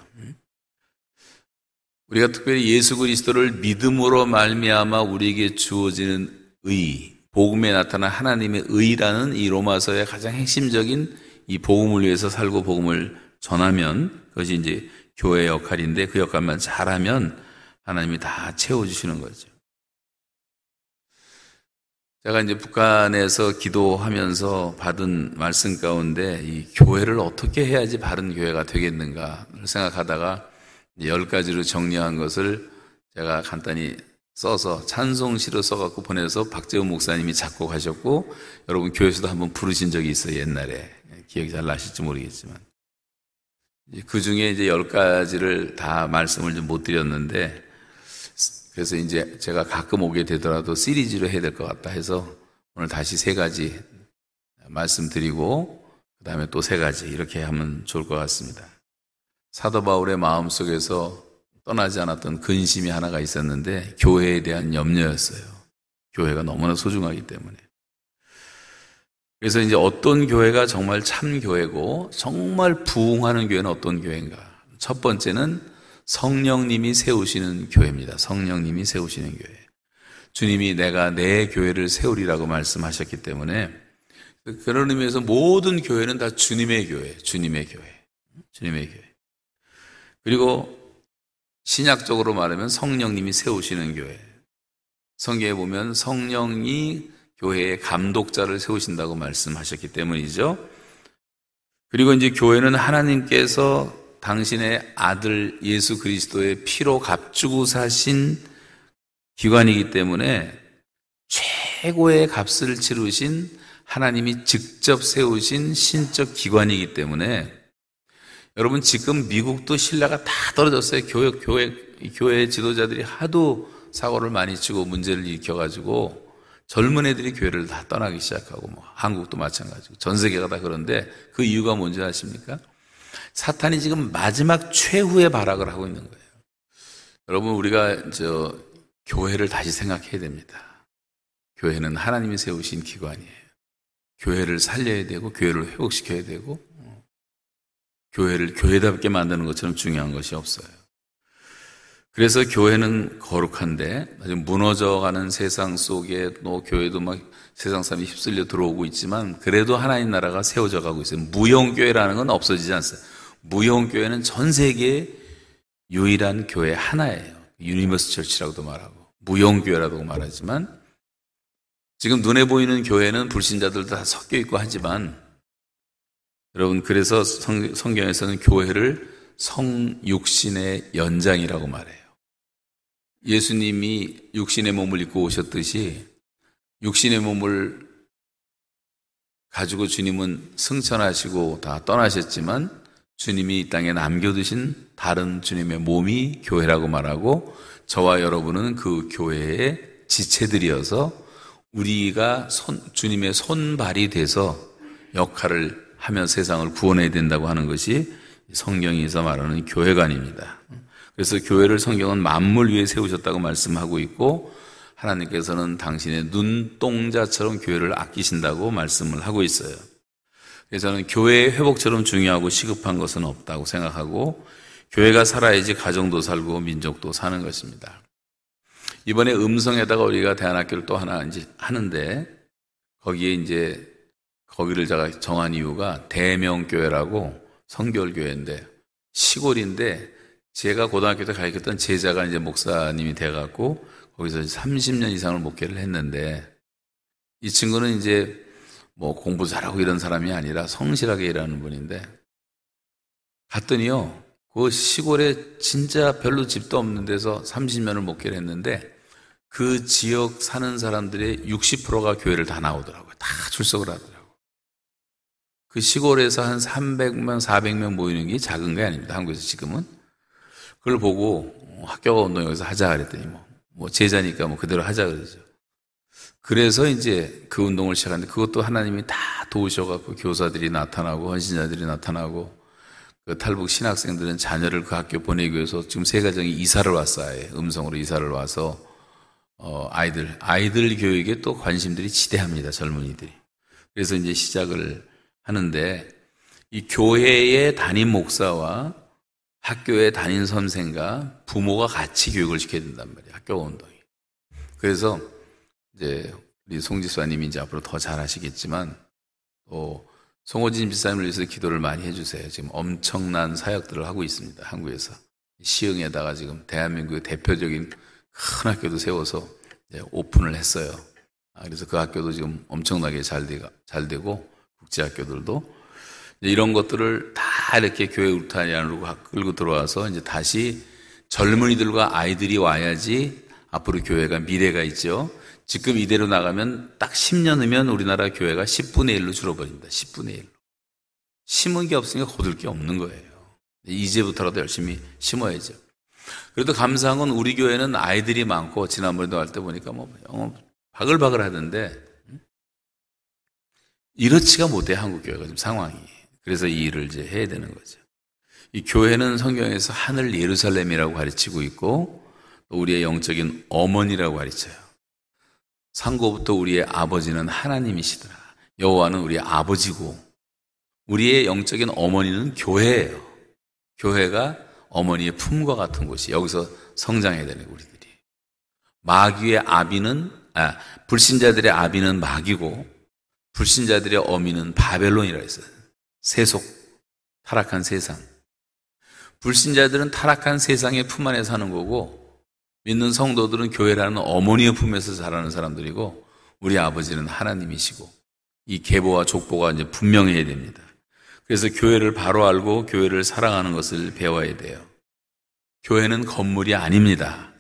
우리가 특별히 예수 그리스도를 믿음으로 말미암아 우리에게 주어지는 의, 복음에 나타난 하나님의 의라는 이 로마서의 가장 핵심적인 이 복음을 위해서 살고 복음을 전하면 그것이 이제 교회의 역할인데 그 역할만 잘하면 하나님이 다 채워주시는 거죠. 제가 이제 북한에서 기도하면서 받은 말씀 가운데 이 교회를 어떻게 해야지 바른 교회가 되겠는가를 생각하다가 10가지로 정리한 것을 제가 간단히 써서 찬송시로 써갖고 보내서 박재우 목사님이 작곡하셨고 여러분 교회에서도 한번 부르신 적이 있어요. 옛날에. 기억이 잘 나실지 모르겠지만. 그 중에 이제 10가지를 다 말씀을 좀 못 드렸는데 그래서 이제 제가 가끔 오게 되더라도 시리즈로 해야 될 것 같다 해서 오늘 다시 3가지 말씀드리고 그 다음에 또 3가지 이렇게 하면 좋을 것 같습니다. 사도 바울의 마음속에서 떠나지 않았던 근심이 하나가 있었는데 교회에 대한 염려였어요. 교회가 너무나 소중하기 때문에. 그래서 이제 어떤 교회가 정말 참 교회고 정말 부흥하는 교회는 어떤 교회인가. 첫 번째는 성령님이 세우시는 교회입니다. 성령님이 세우시는 교회. 주님이 내가 내 교회를 세우리라고 말씀하셨기 때문에 그런 의미에서 모든 교회는 다 주님의 교회, 주님의 교회, 주님의 교회. 그리고 신약적으로 말하면 성령님이 세우시는 교회. 성경에 보면 성령이 교회의 감독자를 세우신다고 말씀하셨기 때문이죠. 그리고 이제 교회는 하나님께서 당신의 아들 예수 그리스도의 피로 값주고 사신 기관이기 때문에 최고의 값을 치르신 하나님이 직접 세우신 신적 기관이기 때문에 여러분 지금 미국도 신뢰가 다 떨어졌어요. 교회 지도자들이 하도 사고를 많이 치고 문제를 일으켜가지고 젊은 애들이 교회를 다 떠나기 시작하고 뭐 한국도 마찬가지고 전 세계가 다 그런데 그 이유가 뭔지 아십니까? 사탄이 지금 마지막 최후의 발악을 하고 있는 거예요. 여러분 우리가 교회를 다시 생각해야 됩니다. 교회는 하나님이 세우신 기관이에요. 교회를 살려야 되고 교회를 회복시켜야 되고 교회를 교회답게 만드는 것처럼 중요한 것이 없어요. 그래서 교회는 거룩한데 지금 무너져가는 세상 속에 또 교회도 막 세상 사람이 휩쓸려 들어오고 있지만 그래도 하나님 나라가 세워져 가고 있어요. 무형교회라는 건 없어지지 않습니다. 무형교회는 전 세계의 유일한 교회 하나예요. 유니버스 철치라고도 말하고 무형교회라고 말하지만 지금 눈에 보이는 교회는 불신자들도 다 섞여 있고 하지만 여러분, 그래서 성경에서는 교회를 성육신의 연장이라고 말해요. 예수님이 육신의 몸을 입고 오셨듯이 육신의 몸을 가지고 주님은 승천하시고 다 떠나셨지만 주님이 이 땅에 남겨두신 다른 주님의 몸이 교회라고 말하고, 저와 여러분은 그 교회의 지체들이어서 우리가 주님의 손발이 돼서 역할을 하며 세상을 구원해야 된다고 하는 것이 성경에서 말하는 교회관입니다. 그래서 교회를 성경은 만물 위에 세우셨다고 말씀하고 있고, 하나님께서는 당신의 눈동자처럼 교회를 아끼신다고 말씀을 하고 있어요. 그래서 저는 교회의 회복처럼 중요하고 시급한 것은 없다고 생각하고, 교회가 살아야지 가정도 살고 민족도 사는 것입니다. 이번에 음성에다가 우리가 대안학교를 또 하나 이제 하는데, 거기를 제가 정한 이유가 대명교회라고 성결교회인데, 시골인데, 제가 고등학교 때 가르쳤던 제자가 이제 목사님이 돼갖고 거기서 30년 이상을 목회를 했는데, 이 친구는 이제 뭐 공부 잘하고 이런 사람이 아니라 성실하게 일하는 분인데, 갔더니요 그 시골에 진짜 별로 집도 없는 데서 30년을 목회를 했는데 그 지역 사는 사람들의 60%가 교회를 다 나오더라고요. 다 출석을 하더라고요. 그 시골에서 한 300명, 400명 모이는 게 작은 게 아닙니다. 한국에서 지금은. 그걸 보고 학교가 운동에서 하자 그랬더니 뭐 제자니까 뭐 그대로 하자 그러죠. 그래서 이제 그 운동을 시작하는데 그것도 하나님이 다 도우셔갖고 교사들이 나타나고 헌신자들이 나타나고 그 탈북 신학생들은 자녀를 그 학교 보내기 위해서 지금 세 가정이 이사를 왔어. 아예 음성으로 이사를 와서 아이들 교육에 또 관심들이 지대합니다. 젊은이들이. 그래서 이제 시작을 하는데 이 교회의 담임 목사와 학교의 담임 선생과 부모가 같이 교육을 시켜야 된단 말이에요. 학교 운동이. 그래서 이제 우리 송 집사님이 이제 앞으로 더 잘하시겠지만 또 송호진 집사님을 위해서 기도를 많이 해주세요. 지금 엄청난 사역들을 하고 있습니다. 한국에서 시흥에다가 지금 대한민국의 대표적인 큰 학교도 세워서 이제 오픈을 했어요. 그래서 그 학교도 지금 엄청나게 잘 되고 국제학교들도 이제 이런 것들을 다 이렇게 교회 울타리 안으로 끌고 들어와서 이제 다시 젊은이들과 아이들이 와야지 앞으로 교회가 미래가 있죠. 지금 이대로 나가면 딱 10년 후면 우리나라 교회가 10분의 1로 줄어버립니다. 10분의 1로. 심은 게 없으니까 거둘 게 없는 거예요. 이제부터라도 열심히 심어야죠. 그래도 감사한 건 우리 교회는 아이들이 많고, 지난번에도 할 때 보니까 바글바글 하던데, 이렇지가 못해, 한국 교회가 지금 상황이. 그래서 이 일을 이제 해야 되는 거죠. 이 교회는 성경에서 하늘 예루살렘이라고 가르치고 있고, 또 우리의 영적인 어머니라고 가르쳐요. 상고부터 우리의 아버지는 하나님이시더라. 여호와는 우리의 아버지고 우리의 영적인 어머니는 교회예요. 교회가 어머니의 품과 같은 곳이, 여기서 성장해야 되는 우리들이. 마귀의 아비는 불신자들의 아비는 마귀고 불신자들의 어미는 바벨론이라 했어요. 세속, 타락한 세상. 불신자들은 타락한 세상의 품 안에 사는 거고, 믿는 성도들은 교회라는 어머니의 품에서 자라는 사람들이고, 우리 아버지는 하나님이시고, 이 계보와 족보가 이제 분명해야 됩니다. 그래서 교회를 바로 알고 교회를 사랑하는 것을 배워야 돼요. 교회는 건물이 아닙니다.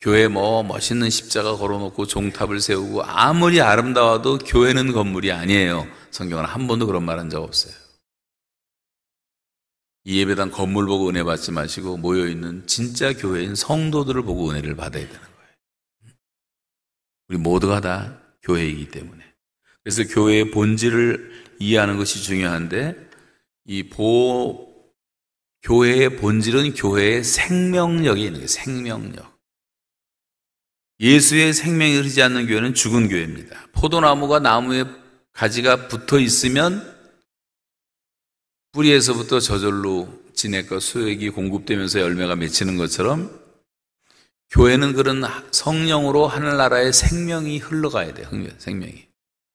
교회에 멋있는 십자가 걸어놓고 종탑을 세우고 아무리 아름다워도 교회는 건물이 아니에요. 성경은 한 번도 그런 말 한 적 없어요. 이 예배당 건물 보고 은혜 받지 마시고 모여있는 진짜 교회인 성도들을 보고 은혜를 받아야 되는 거예요. 우리 모두가 다 교회이기 때문에. 그래서 교회의 본질을 이해하는 것이 중요한데, 교회의 본질은 교회의 생명력이 있는 거예요. 생명력. 예수의 생명이 흐르지 않는 교회는 죽은 교회입니다. 포도나무가 나무에 가지가 붙어 있으면 뿌리에서부터 저절로 진액과 수액이 공급되면서 열매가 맺히는 것처럼 교회는 그런 성령으로 하늘나라의 생명이 흘러가야 돼요. 생명이.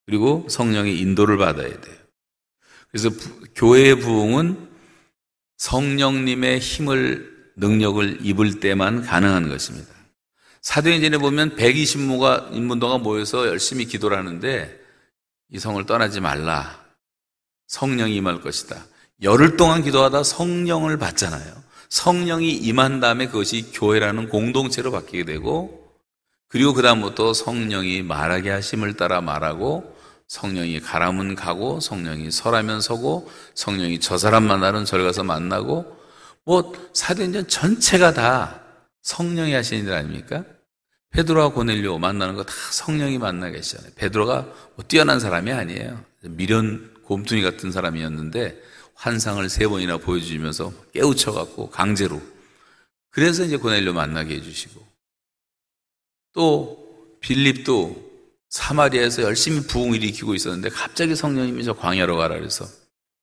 그리고 성령의 인도를 받아야 돼요. 그래서 교회의 부흥은 성령님의 힘을, 능력을 입을 때만 가능한 것입니다. 사도행전에 보면 120무가 인문도가 모여서 열심히 기도를 하는데 이 성을 떠나지 말라, 성령이 임할 것이다. 열흘 동안 기도하다 성령을 받잖아요. 성령이 임한 다음에 그것이 교회라는 공동체로 바뀌게 되고, 그리고 그 다음부터 성령이 말하게 하심을 따라 말하고, 성령이 가라면 가고, 성령이 서라면 서고, 성령이 저 사람 만나면 저리 가서 만나고, 사도행전 전체가 다 성령이 하시는 일 아닙니까? 베드로와 고넬료 만나는 거 다 성령이 만나게 하시잖아요. 베드로가 뛰어난 사람이 아니에요. 미련 곰뚱이 같은 사람이었는데 환상을 3번이나 보여주면서 깨우쳐갖고 강제로, 그래서 이제 고넬료 만나게 해주시고, 또 빌립도 사마리아에서 열심히 부흥을 일으키고 있었는데 갑자기 성령님이 저 광야로 가라 그래서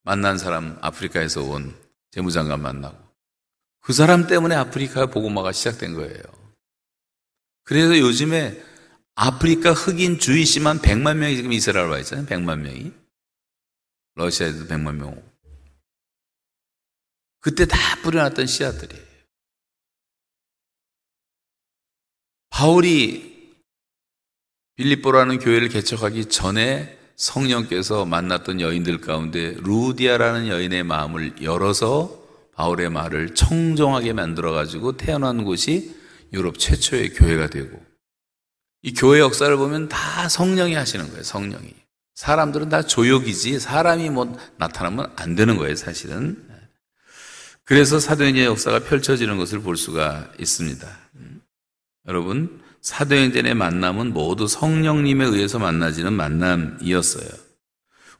만난 사람, 아프리카에서 온 재무장관 만나고, 그 사람 때문에 아프리카 복음화가 시작된 거예요. 그래서 요즘에 아프리카 흑인 주이시만 100만 명이 지금 이스라엘 와 있잖아요. 100만 명이. 러시아에도 100만 명 오고. 그때 다 뿌려놨던 씨앗들이에요. 바울이 빌립보라는 교회를 개척하기 전에 성령께서 만났던 여인들 가운데 루디아라는 여인의 마음을 열어서 바울의 말을 청정하게 만들어가지고 태어난 곳이 유럽 최초의 교회가 되고, 이 교회 역사를 보면 다 성령이 하시는 거예요. 성령이. 사람들은 다 조욕이지 사람이 나타나면 안 되는 거예요, 사실은. 그래서 사도행전의 역사가 펼쳐지는 것을 볼 수가 있습니다. 여러분, 사도행전의 만남은 모두 성령님에 의해서 만나지는 만남이었어요.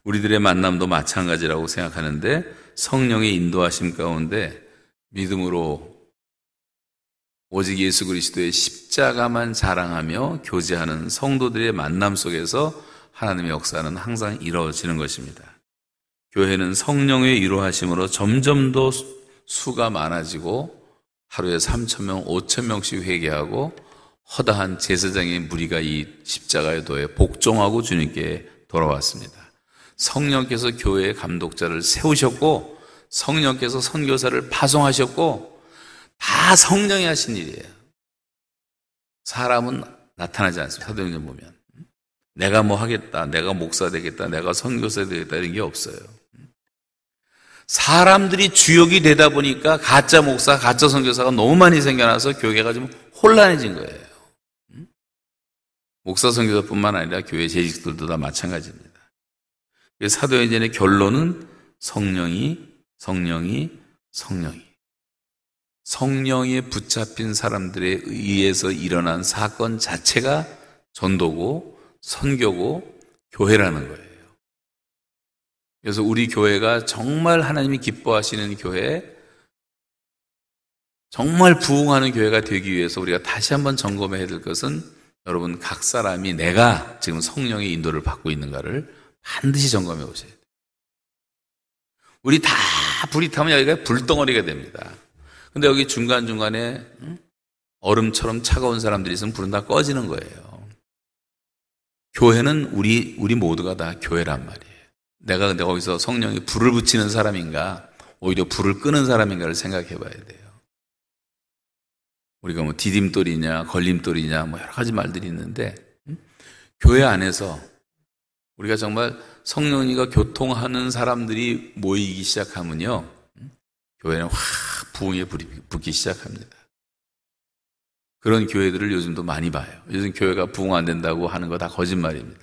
우리들의 만남도 마찬가지라고 생각하는데, 성령의 인도하심 가운데 믿음으로 오직 예수 그리스도의 십자가만 자랑하며 교제하는 성도들의 만남 속에서 하나님의 역사는 항상 이루어지는 것입니다. 교회는 성령의 위로하심으로 점점 더 수가 많아지고 하루에 3,000명, 5,000명씩 회개하고 허다한 제사장의 무리가 이 십자가의 도에 복종하고 주님께 돌아왔습니다. 성령께서 교회의 감독자를 세우셨고, 성령께서 선교사를 파송하셨고, 다 성령이 하신 일이에요. 사람은 나타나지 않습니다. 사도행전 보면 내가 뭐 하겠다, 내가 목사 되겠다, 내가 선교사 되겠다 이런 게 없어요. 사람들이 주역이 되다 보니까 가짜 목사, 가짜 선교사가 너무 많이 생겨나서 교회가 좀 혼란해진 거예요. 목사 선교사뿐만 아니라 교회 재직들도 다 마찬가지입니다. 사도행전의 결론은 성령에 붙잡힌 사람들에 의해서 일어난 사건 자체가 전도고 선교고 교회라는 거예요. 그래서 우리 교회가 정말 하나님이 기뻐하시는 교회, 정말 부흥하는 교회가 되기 위해서 우리가 다시 한번 점검해야 될 것은, 여러분 각 사람이 내가 지금 성령의 인도를 받고 있는가를 반드시 점검해 보셔야 돼요. 우리 다 불이 타면 여기가 불덩어리가 됩니다. 근데 여기 중간중간에 얼음처럼 차가운 사람들이 있으면 불은 다 꺼지는 거예요. 교회는 우리 모두가 다 교회란 말이에요. 내가 근데 거기서 성령이 불을 붙이는 사람인가, 오히려 불을 끄는 사람인가를 생각해 봐야 돼요. 우리가 디딤돌이냐, 걸림돌이냐, 여러 가지 말들이 있는데, 교회 안에서 우리가 정말 성령님과 교통하는 사람들이 모이기 시작하면요, 교회는 확 부흥의 불이 붙기 시작합니다. 그런 교회들을 요즘도 많이 봐요. 요즘 교회가 부흥 안 된다고 하는 거 다 거짓말입니다.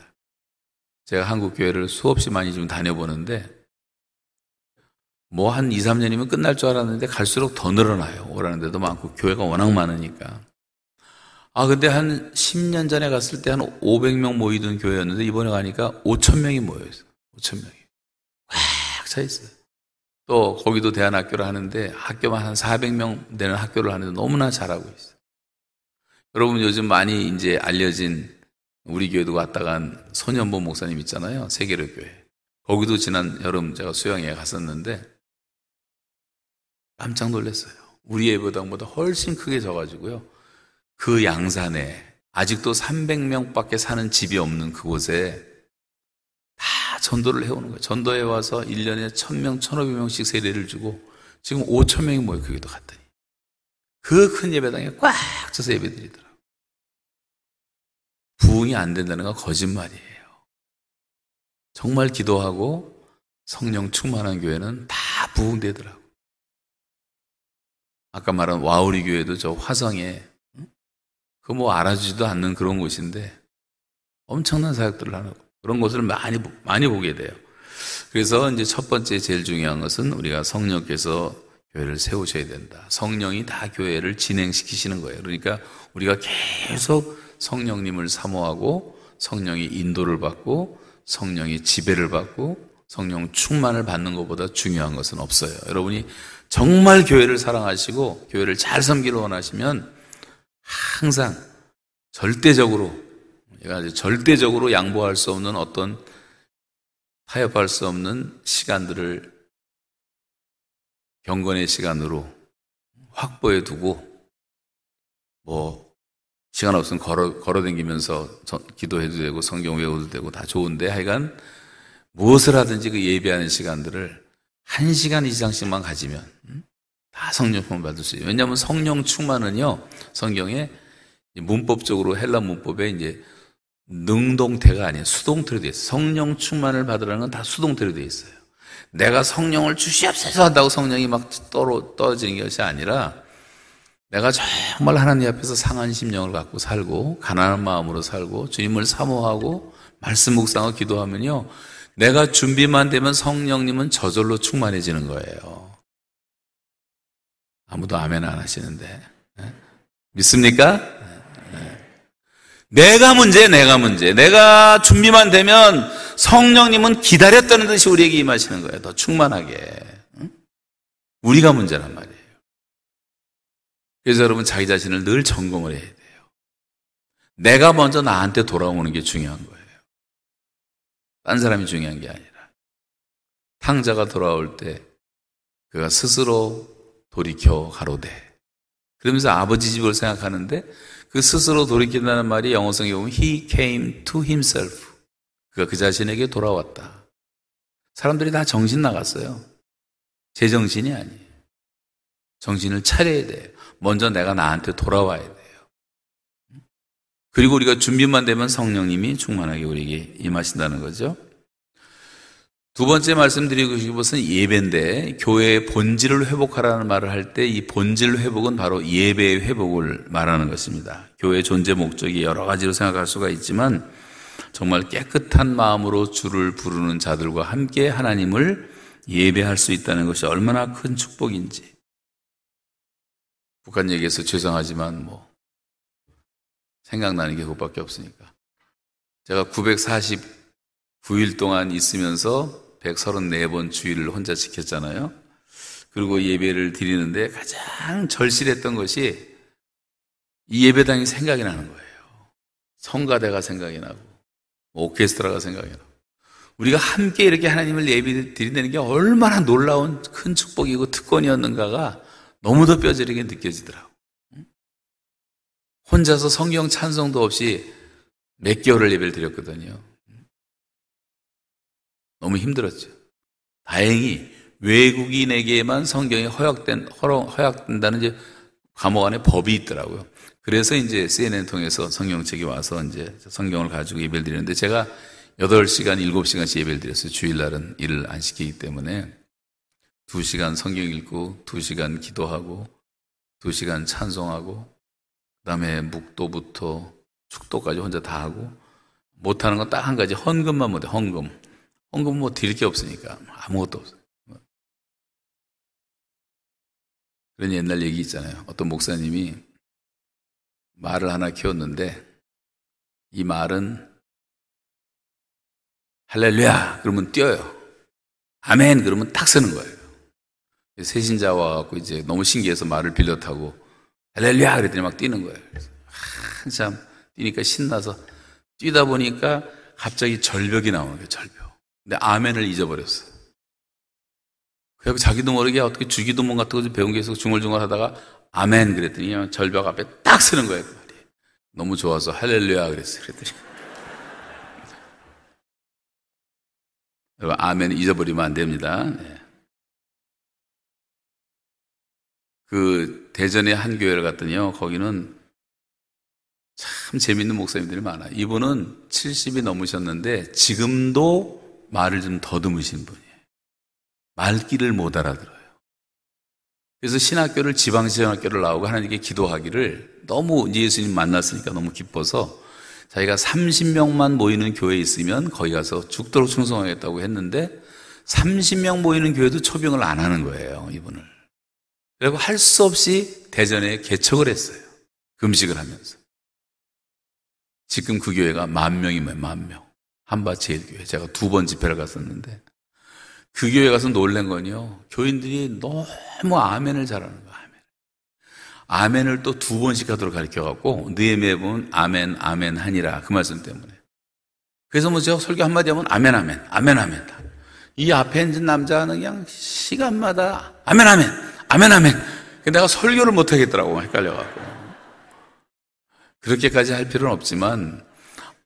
제가 한국 교회를 수없이 많이 좀 다녀보는데, 한 2, 3년이면 끝날 줄 알았는데 갈수록 더 늘어나요. 오라는 데도 많고 교회가 워낙 많으니까. 근데 한 10년 전에 갔을 때 한 500명 모이던 교회였는데 이번에 가니까 5,000명이 모여있어요. 5,000명이. 꽉 차있어요. 또 거기도 대안학교를 하는데 학교만 한 400명 되는 학교를 하는데 너무나 잘하고 있어요. 여러분 요즘 많이 이제 알려진, 우리 교회도 왔다 간 손현보 목사님 있잖아요. 세계로 교회. 거기도 지난 여름 제가 수영에 갔었는데 깜짝 놀랐어요. 우리 예배당보다 훨씬 크게 져가지고요. 그 양산에 아직도 300명밖에 사는 집이 없는 그곳에 다 전도를 해오는 거예요. 전도해 와서 1년에 1000명, 1500명씩 세례를 주고 지금 5000명이 모여 거기도 갔더니 그 큰 예배당에 꽉 쳐서 예배드리더라고요. 부응이 안 된다는 건 거짓말이에요. 정말 기도하고 성령 충만한 교회는 다 부응되더라고요. 아까 말한 와우리 교회도 저 화성에 그 뭐 알아주지도 않는 그런 곳인데 엄청난 사역들을 하는 그런 것을 많이 보게 돼요. 그래서 이제 첫 번째 제일 중요한 것은 우리가 성령께서 교회를 세우셔야 된다. 성령이 다 교회를 진행시키시는 거예요. 그러니까 우리가 계속 성령님을 사모하고 성령이 인도를 받고 성령이 지배를 받고 성령 충만을 받는 것보다 중요한 것은 없어요. 여러분이 정말 교회를 사랑하시고 교회를 잘 섬기를 원하시면 항상 절대적으로 양보할 수 없는 어떤 타협할 수 없는 시간들을 경건의 시간으로 확보해 두고 시간 없으면 걸어다니면서 기도해도 되고 성경 외워도 되고 다 좋은데 하여간 무엇을 하든지 그 예배하는 시간들을 1시간 이상씩만 가지면 다 성령 충만 받을 수 있어요. 왜냐하면 성령 충만은요 성경에 문법적으로 헬라 문법에 이제 능동태가 아니에요. 수동태로 되어 있어요. 성령 충만을 받으라는 건 다 수동태로 되어 있어요. 내가 성령을 주시옵소서 한다고 성령이 막 떨어지는 것이 아니라 내가 정말 하나님 앞에서 상한 심령을 갖고 살고 가난한 마음으로 살고 주님을 사모하고 말씀 묵상하고 기도하면요 내가 준비만 되면 성령님은 저절로 충만해지는 거예요. 아무도 아멘 안 하시는데 믿습니까? 내가 문제. 내가 준비만 되면 성령님은 기다렸다는 듯이 우리에게 임하시는 거예요. 더 충만하게. 우리가 문제란 말이에요. 그래서 여러분 자기 자신을 늘 점검을 해야 돼요. 내가 먼저 나한테 돌아오는 게 중요한 거예요. 딴 사람이 중요한 게 아니라 탕자가 돌아올 때 그가 스스로 돌이켜 가로되 그러면서 아버지 집을 생각하는데 그 스스로 돌이킨다는 말이 영어성에 보면 he came to himself. 그가 그 자신에게 돌아왔다. 사람들이 다 정신 나갔어요. 제 정신이 아니에요. 정신을 차려야 돼요. 먼저 내가 나한테 돌아와야 돼요. 그리고 우리가 준비만 되면 성령님이 충만하게 우리에게 임하신다는 거죠. 두 번째 말씀드리고 싶은 것은 예배인데 교회의 본질을 회복하라는 말을 할 때 이 본질 회복은 바로 예배의 회복을 말하는 것입니다. 교회의 존재 목적이 여러 가지로 생각할 수가 있지만 정말 깨끗한 마음으로 주를 부르는 자들과 함께 하나님을 예배할 수 있다는 것이 얼마나 큰 축복인지. 북한 얘기해서 죄송하지만 생각나는 게 그것밖에 없으니까. 제가 949일 동안 있으면서 134번 주일을 혼자 지켰잖아요. 그리고 예배를 드리는데 가장 절실했던 것이 이 예배당이 생각이 나는 거예요. 성가대가 생각이 나고 오케스트라가 생각이 나고 우리가 함께 이렇게 하나님을 예배 드린다는 게 얼마나 놀라운 큰 축복이고 특권이었는가가 너무도 뼈저리게 느껴지더라고. 혼자서 성경 찬송도 없이 몇 개월을 예배를 드렸거든요. 너무 힘들었죠. 다행히 외국인에게만 성경이 허락된다는 이제 감옥 안에 법이 있더라고요. 그래서 이제 CNN 통해서 성경책이 와서 이제 성경을 가지고 예배를 드리는데 제가 8시간, 7시간씩 예배를 드렸어요. 주일날은 일을 안 시키기 때문에 2시간 성경 읽고 2시간 기도하고 2시간 찬송하고 그다음에 묵도부터 축도까지 혼자 다 하고 못하는 건 딱 한 가지 헌금만 못해. 헌금 드릴 게 없으니까 아무것도 없어요. 그런 옛날 얘기 있잖아요. 어떤 목사님이 말을 하나 키웠는데 이 말은 할렐루야 그러면 뛰어요. 아멘 그러면 딱 서는 거예요. 세신자 와갖고 이제 너무 신기해서 말을 빌려 타고 할렐루야 그랬더니 막 뛰는 거예요. 한참 뛰니까 신나서 뛰다 보니까 갑자기 절벽이 나오는 거예요. 절벽. 근데 아멘을 잊어버렸어. 그래서 자기도 모르게 어떻게 주기도문 같은 거 배운 게 있어서 중얼중얼 하다가 아멘 그랬더니 그냥 절벽 앞에 딱 서는 거예요. 그 말이. 너무 좋아서 할렐루야 그랬어요. 그랬더니 여러분 아멘 잊어버리면 안 됩니다. 네. 그 대전의 한 교회를 갔더니요 거기는 참 재밌는 목사님들이 많아요. 이분은 70이 넘으셨는데 지금도 말을 좀 더듬으신 분이에요. 말귀를 못 알아들어요. 그래서 신학교를 지방신학교를 나오고 하나님께 기도하기를 너무 예수님 만났으니까 너무 기뻐서 자기가 30명만 모이는 교회에 있으면 거기 가서 죽도록 충성하겠다고 했는데 30명 모이는 교회도 초빙을 안 하는 거예요, 이분을. 그리고 할 수 없이 대전에 개척을 했어요. 금식을 하면서. 지금 그 교회가 10,000명이면 10,000명. 한밭제일교회. 제가 2번 집회를 갔었는데 그 교회 가서 놀란 건요. 교인들이 너무 아멘을 잘하는 거예요. 아멘을 또 2번씩 하도록 가르쳐갖고 느헤미야 보면 아멘 아멘 하니라 그 말씀 때문에. 그래서 뭐 제가 설교 한마디 하면 아멘 아멘 아멘 아멘. 이 앞에 앉은 남자는 그냥 시간마다 아멘 아멘 아멘 아멘. 근데 내가 설교를 못 하겠더라고 헷갈려갖고. 그렇게까지 할 필요는 없지만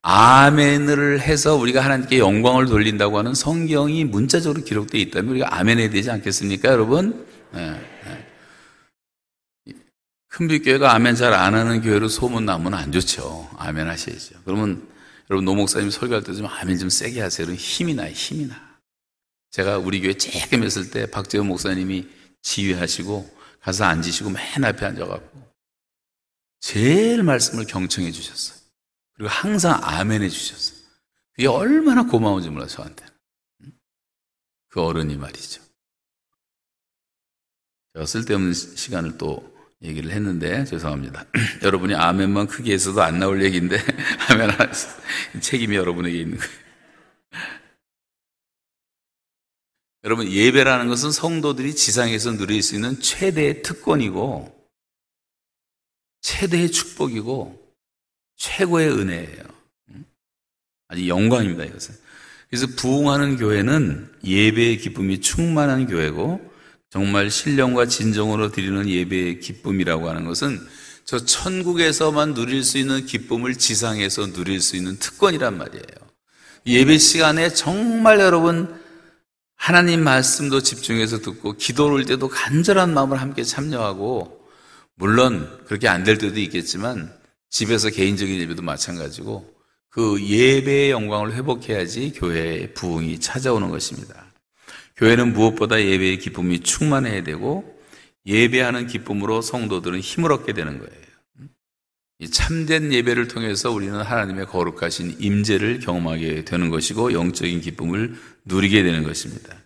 아멘을 해서 우리가 하나님께 영광을 돌린다고 하는 성경이 문자적으로 기록되어 있다면 우리가 아멘해야 되지 않겠습니까, 여러분? 네. 큰빛교회가 아멘 잘 안 하는 교회로 소문나면 안 좋죠. 아멘 하셔야죠. 그러면 여러분 노 목사님 설교할 때 좀 아멘 좀 세게 하세요. 그럼 힘이 나요. 힘이 나. 제가 우리 교회 쬐끔 했을 때 박재훈 목사님이 지휘하시고 가서 앉으시고 맨 앞에 앉아갖고 제일 말씀을 경청해 주셨어요. 그리고 항상 아멘 해 주셨어요. 그게 얼마나 고마운지 몰라요. 저한테는. 그 어른이 말이죠. 제가 쓸데없는 시간을 또 얘기를 했는데 죄송합니다. 여러분이 아멘만 크게 했어도 안 나올 얘기인데 아멘 안 했어요. 책임이 여러분에게 있는 거예요. 여러분 예배라는 것은 성도들이 지상에서 누릴 수 있는 최대의 특권이고 최대의 축복이고 최고의 은혜예요. 아주 영광입니다. 이것은. 그래서 부흥하는 교회는 예배의 기쁨이 충만한 교회고 정말 신령과 진정으로 드리는 예배의 기쁨이라고 하는 것은 저 천국에서만 누릴 수 있는 기쁨을 지상에서 누릴 수 있는 특권이란 말이에요. 예배 시간에 정말 여러분 하나님 말씀도 집중해서 듣고 기도를 올 때도 간절한 마음을 함께 참여하고 물론 그렇게 안 될 때도 있겠지만 집에서 개인적인 예배도 마찬가지고 그 예배의 영광을 회복해야지 교회의 부흥이 찾아오는 것입니다. 교회는 무엇보다 예배의 기쁨이 충만해야 되고 예배하는 기쁨으로 성도들은 힘을 얻게 되는 거예요. 이 참된 예배를 통해서 우리는 하나님의 거룩하신 임재를 경험하게 되는 것이고 영적인 기쁨을 누리게 되는 것입니다.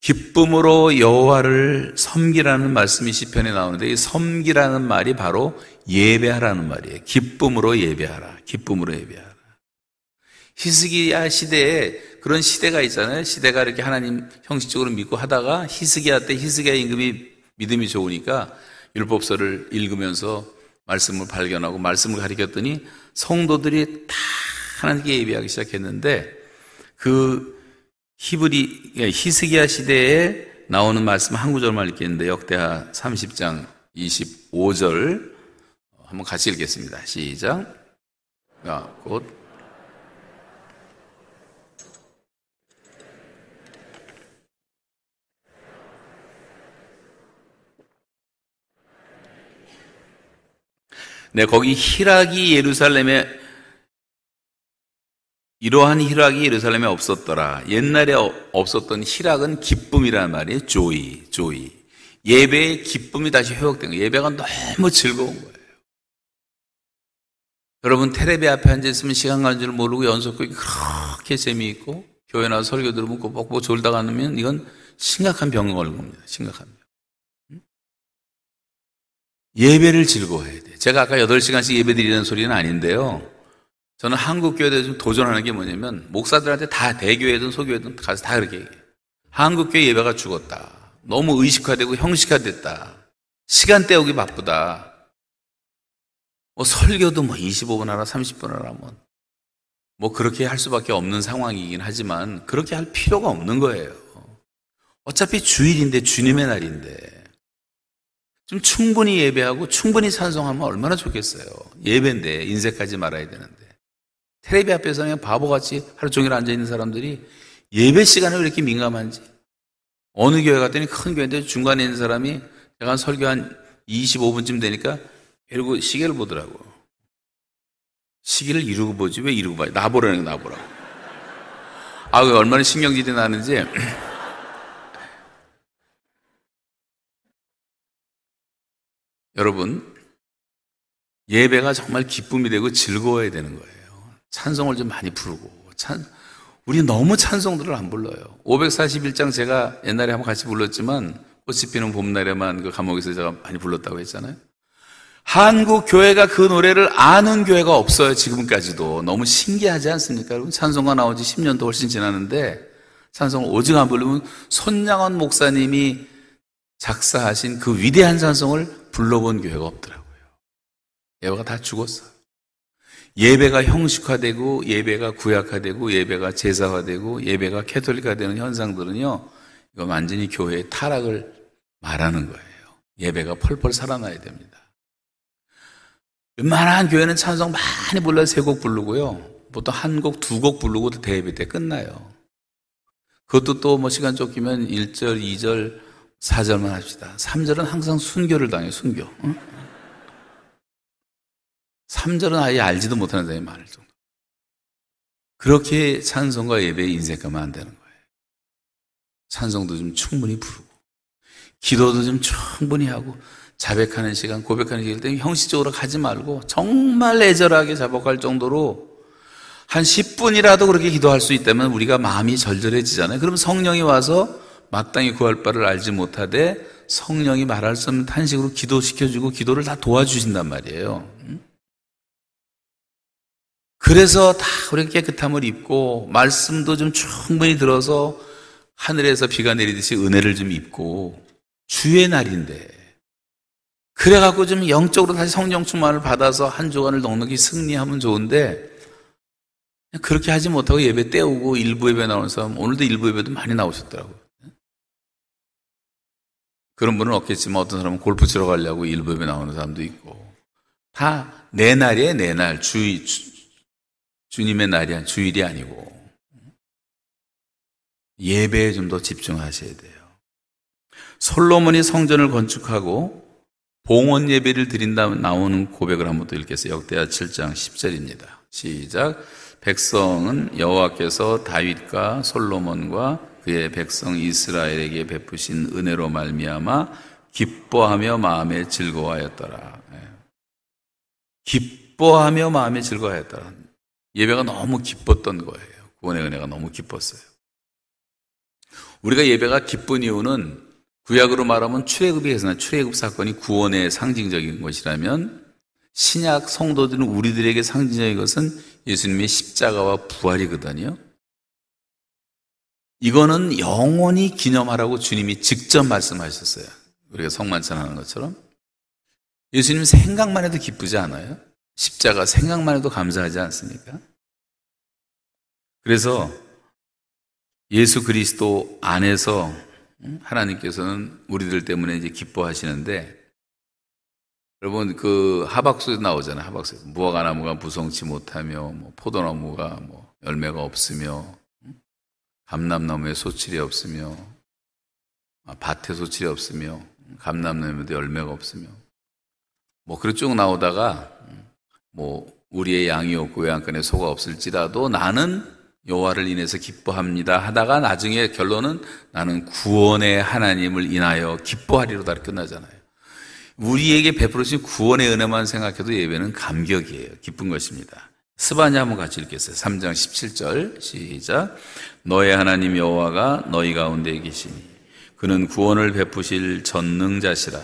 기쁨으로 여호와를 섬기라는 말씀이 시편에 나오는데 이 섬기라는 말이 바로 예배하라는 말이에요. 기쁨으로 예배하라. 기쁨으로 예배하라. 히스기야 시대에 그런 시대가 있잖아요. 시대가 이렇게 하나님 형식적으로 믿고 하다가 히스기야 때 히스기야 임금이 믿음이 좋으니까 율법서를 읽으면서 말씀을 발견하고 말씀을 가리켰더니 성도들이 다 하나님께 예배하기 시작했는데 그 히스기야 시대에 나오는 말씀 한 구절만 읽겠는데 역대하 30장 25절 한번 같이 읽겠습니다. 시작. 곧 네, 거기 희락이 예루살렘에 이러한 희락이 예루살렘에 없었더라. 옛날에 없었던 희락은 기쁨이라는 말이에요. 조이. 예배의 기쁨이 다시 회복된 거예요. 예배가 너무 즐거운 거예요. 여러분 테레비 앞에 앉아 있으면 시간 가는 줄 모르고 연속극이 그렇게 재미있고 교회 나와 설교 들으면 꼬박꼬박 졸다가 누면 이건 심각한 병에 걸린 겁니다. 심각한 병. 예배를 즐거워해야 돼요. 제가 아까 8시간씩 예배 드리는 소리는 아닌데요. 저는 한국교회에 좀 도전하는 게 뭐냐면 목사들한테 다 대교회든 소교회든 가서 다 그렇게 얘기해요. 한국교회 예배가 죽었다. 너무 의식화되고 형식화됐다. 시간 때우기 바쁘다. 뭐 설교도 25분 하라 30분 하라 뭐 그렇게 할 수밖에 없는 상황이긴 하지만 그렇게 할 필요가 없는 거예요. 어차피 주일인데 주님의 날인데 좀 충분히 예배하고 충분히 찬송하면 얼마나 좋겠어요. 예배인데 인색하지 말아야 되는데 테레비 앞에서 그냥 바보같이 하루 종일 앉아있는 사람들이 예배 시간에 왜 이렇게 민감한지 어느 교회 갔더니 큰 교회인데 중간에 있는 사람이 제가 설교 한 25분쯤 되니까 이러고 시계를 보더라고요. 시기를 이루고 보지 왜 이루고 봐요? 나보라는 거 나보라고. 아, 얼마나 신경질이 나는지. 여러분, 예배가 정말 기쁨이 되고 즐거워야 되는 거예요. 찬송을 좀 많이 부르고. 우리 너무 찬송들을 안 불러요. 541장 제가 옛날에 한번 같이 불렀지만 꽃이 피는 봄날에만 그 감옥에서 제가 많이 불렀다고 했잖아요. 한국 교회가 그 노래를 아는 교회가 없어요. 지금까지도. 너무 신기하지 않습니까? 여러분, 찬송가 나오지 10년도 훨씬 지났는데 찬송을 오직 안 부르면 손양원 목사님이 작사하신 그 위대한 찬송을 불러본 교회가 없더라고요. 예배가 다 죽었어요. 예배가 형식화되고 예배가 구약화되고 예배가 제사화되고 예배가 캐톨릭화되는 현상들은요, 이건 완전히 교회의 타락을 말하는 거예요. 예배가 펄펄 살아나야 됩니다. 웬만한 교회는 찬송 많이 불러요. 3곡 부르고요. 보통 1곡, 2곡 부르고 대예배 때 끝나요. 그것도 또 뭐 시간 쫓기면 1절, 2절, 4절만 합시다. 3절은 항상 순교를 당해요. 순교. 응? 3절은 아예 알지도 못하는 사람이 많을 정도. 그렇게 찬송과 예배에 인색하면 안 되는 거예요. 찬송도 좀 충분히 부르고 기도도 좀 충분히 하고 자백하는 시간, 고백하는 시간 때문에 형식적으로 가지 말고 정말 애절하게 자복할 정도로 한 10분이라도 그렇게 기도할 수 있다면 우리가 마음이 절절해지잖아요. 그럼 성령이 와서 마땅히 구할 바를 알지 못하되 성령이 말할 수 없는 탄식으로 기도시켜주고 기도를 다 도와주신단 말이에요. 그래서 다 우리 깨끗함을 입고 말씀도 좀 충분히 들어서 하늘에서 비가 내리듯이 은혜를 좀 입고 주의 날인데 그래갖고 좀 영적으로 다시 성령 충만을 받아서 한 주간을 넉넉히 승리하면 좋은데 그렇게 하지 못하고 예배 때우고 일부 예배 나오는 사람, 오늘도 일부 예배도 많이 나오셨더라고요. 그런 분은 없겠지만 어떤 사람은 골프 치러 가려고 일부 예배 나오는 사람도 있고 다 내 날이에요. 내 날. 주님의 날이 주일이 아니고 예배에 좀 더 집중하셔야 돼요. 솔로몬이 성전을 건축하고 봉헌 예배를 드린다 나오는 고백을 한번 또 읽겠어요. 역대하 7장 10절입니다. 시작. 백성은 여호와께서 다윗과 솔로몬과 그의 백성 이스라엘에게 베푸신 은혜로 말미암아 기뻐하며 마음에 즐거워하였더라. 기뻐하며 마음에 즐거워하였더라. 예배가 너무 기뻤던 거예요. 구원의 은혜가 너무 기뻤어요. 우리가 예배가 기쁜 이유는 구약으로 말하면 출애굽이 해서 난 출애굽 사건이 구원의 상징적인 것이라면 신약 성도들은 우리들에게 상징적인 것은 예수님의 십자가와 부활이거든요. 이거는 영원히 기념하라고 주님이 직접 말씀하셨어요. 우리가 성만찬하는 것처럼. 예수님 생각만 해도 기쁘지 않아요? 십자가 생각만 해도 감사하지 않습니까? 그래서 예수 그리스도 안에서 하나님께서는 우리들 때문에 이제 기뻐하시는데, 여러분 그 하박수에 나오잖아요. 하박수에 무화과나무가 무성치 못하며, 포도나무가 열매가 없으며, 감람나무에 소출이 없으며, 밭에 소출이 없으며, 감람나무에도 열매가 없으며, 그렇게 쭉 나오다가 우리의 양이 없고 외양간에 소가 없을지라도 나는 여호와를 인해서 기뻐합니다 하다가 나중에 결론은 나는 구원의 하나님을 인하여 기뻐하리로다 끝나잖아요. 우리에게 베풀으신 구원의 은혜만 생각해도 예배는 감격이에요. 기쁜 것입니다. 스바냐 한번 같이 읽겠어요. 3장 17절 시작. 너의 하나님 여호와가 너희 가운데 계시니 그는 구원을 베푸실 전능자시라.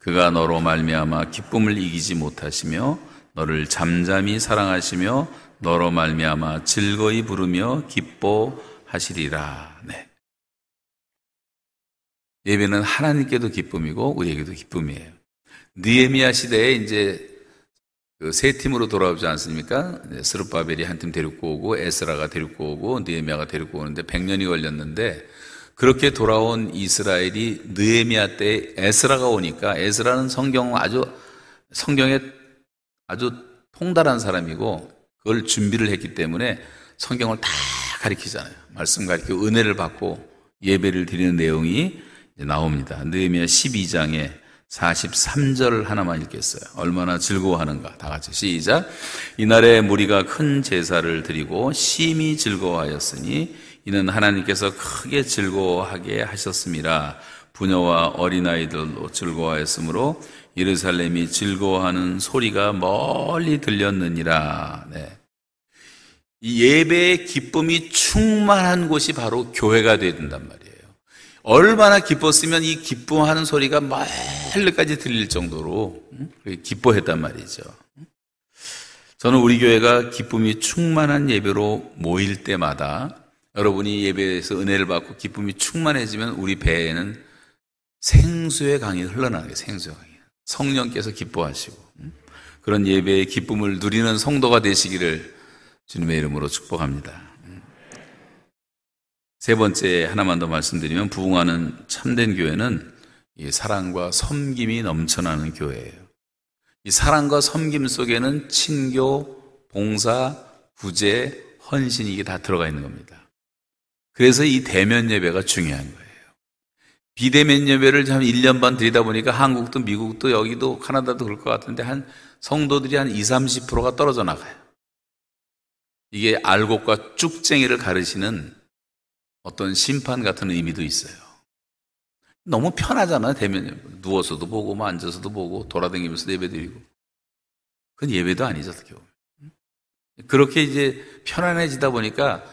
그가 너로 말미암아 기쁨을 이기지 못하시며 너를 잠잠히 사랑하시며 너로 말미암아 즐거이 부르며 기뻐하시리라. 네. 예배는 하나님께도 기쁨이고 우리에게도 기쁨이에요. 느헤미야 시대에 이제 그 세 팀으로 돌아오지 않습니까? 스룹바벨이 한 팀 데리고 오고 에스라가 데리고 오고 느헤미야가 데리고 오는데 100년이 걸렸는데 그렇게 돌아온 이스라엘이 느헤미야 때 에스라가 오니까 에스라는 성경에 아주 통달한 사람이고 그걸 준비를 했기 때문에 성경을 다 가리키잖아요. 말씀 가리키고 은혜를 받고 예배를 드리는 내용이 나옵니다. 느헤미야 12장에 43절 하나만 읽겠어요. 얼마나 즐거워하는가. 다 같이 시작. 이날에 무리가 큰 제사를 드리고 심히 즐거워하였으니 이는 하나님께서 크게 즐거워하게 하셨습니다. 부녀와 어린아이들도 즐거워하였으므로 예루살렘이 즐거워하는 소리가 멀리 들렸느니라. 네. 이 예배의 기쁨이 충만한 곳이 바로 교회가 되어야 된단 말이에요. 얼마나 기뻤으면 이 기뻐하는 소리가 멀리까지 들릴 정도로 기뻐했단 말이죠. 저는 우리 교회가 기쁨이 충만한 예배로 모일 때마다, 여러분이 예배에서 은혜를 받고 기쁨이 충만해지면 우리 배에는 생수의 강이 흘러나가요. 생수의 강이. 성령께서 기뻐하시고 그런 예배의 기쁨을 누리는 성도가 되시기를 주님의 이름으로 축복합니다. 세 번째 하나만 더 말씀드리면, 부흥하는 참된 교회는 이 사랑과 섬김이 넘쳐나는 교회예요. 이 사랑과 섬김 속에는 친교, 봉사, 구제, 헌신 이게 다 들어가 있는 겁니다. 그래서 이 대면 예배가 중요한 거예요. 비대면 예배를 한 1년 반 드리다 보니까 한국도 미국도 여기도 캐나다도 그럴 것 같은데 한 성도들이 한 20, 30%가 떨어져 나가요. 이게 알곡과 쭉쟁이를 가르치는 어떤 심판 같은 의미도 있어요. 너무 편하잖아요. 대면 누워서도 보고 뭐 앉아서도 보고 돌아다니면서 예배드리고. 그건 예배도 아니죠, 어떻게 보면. 그렇게 이제 편안해지다 보니까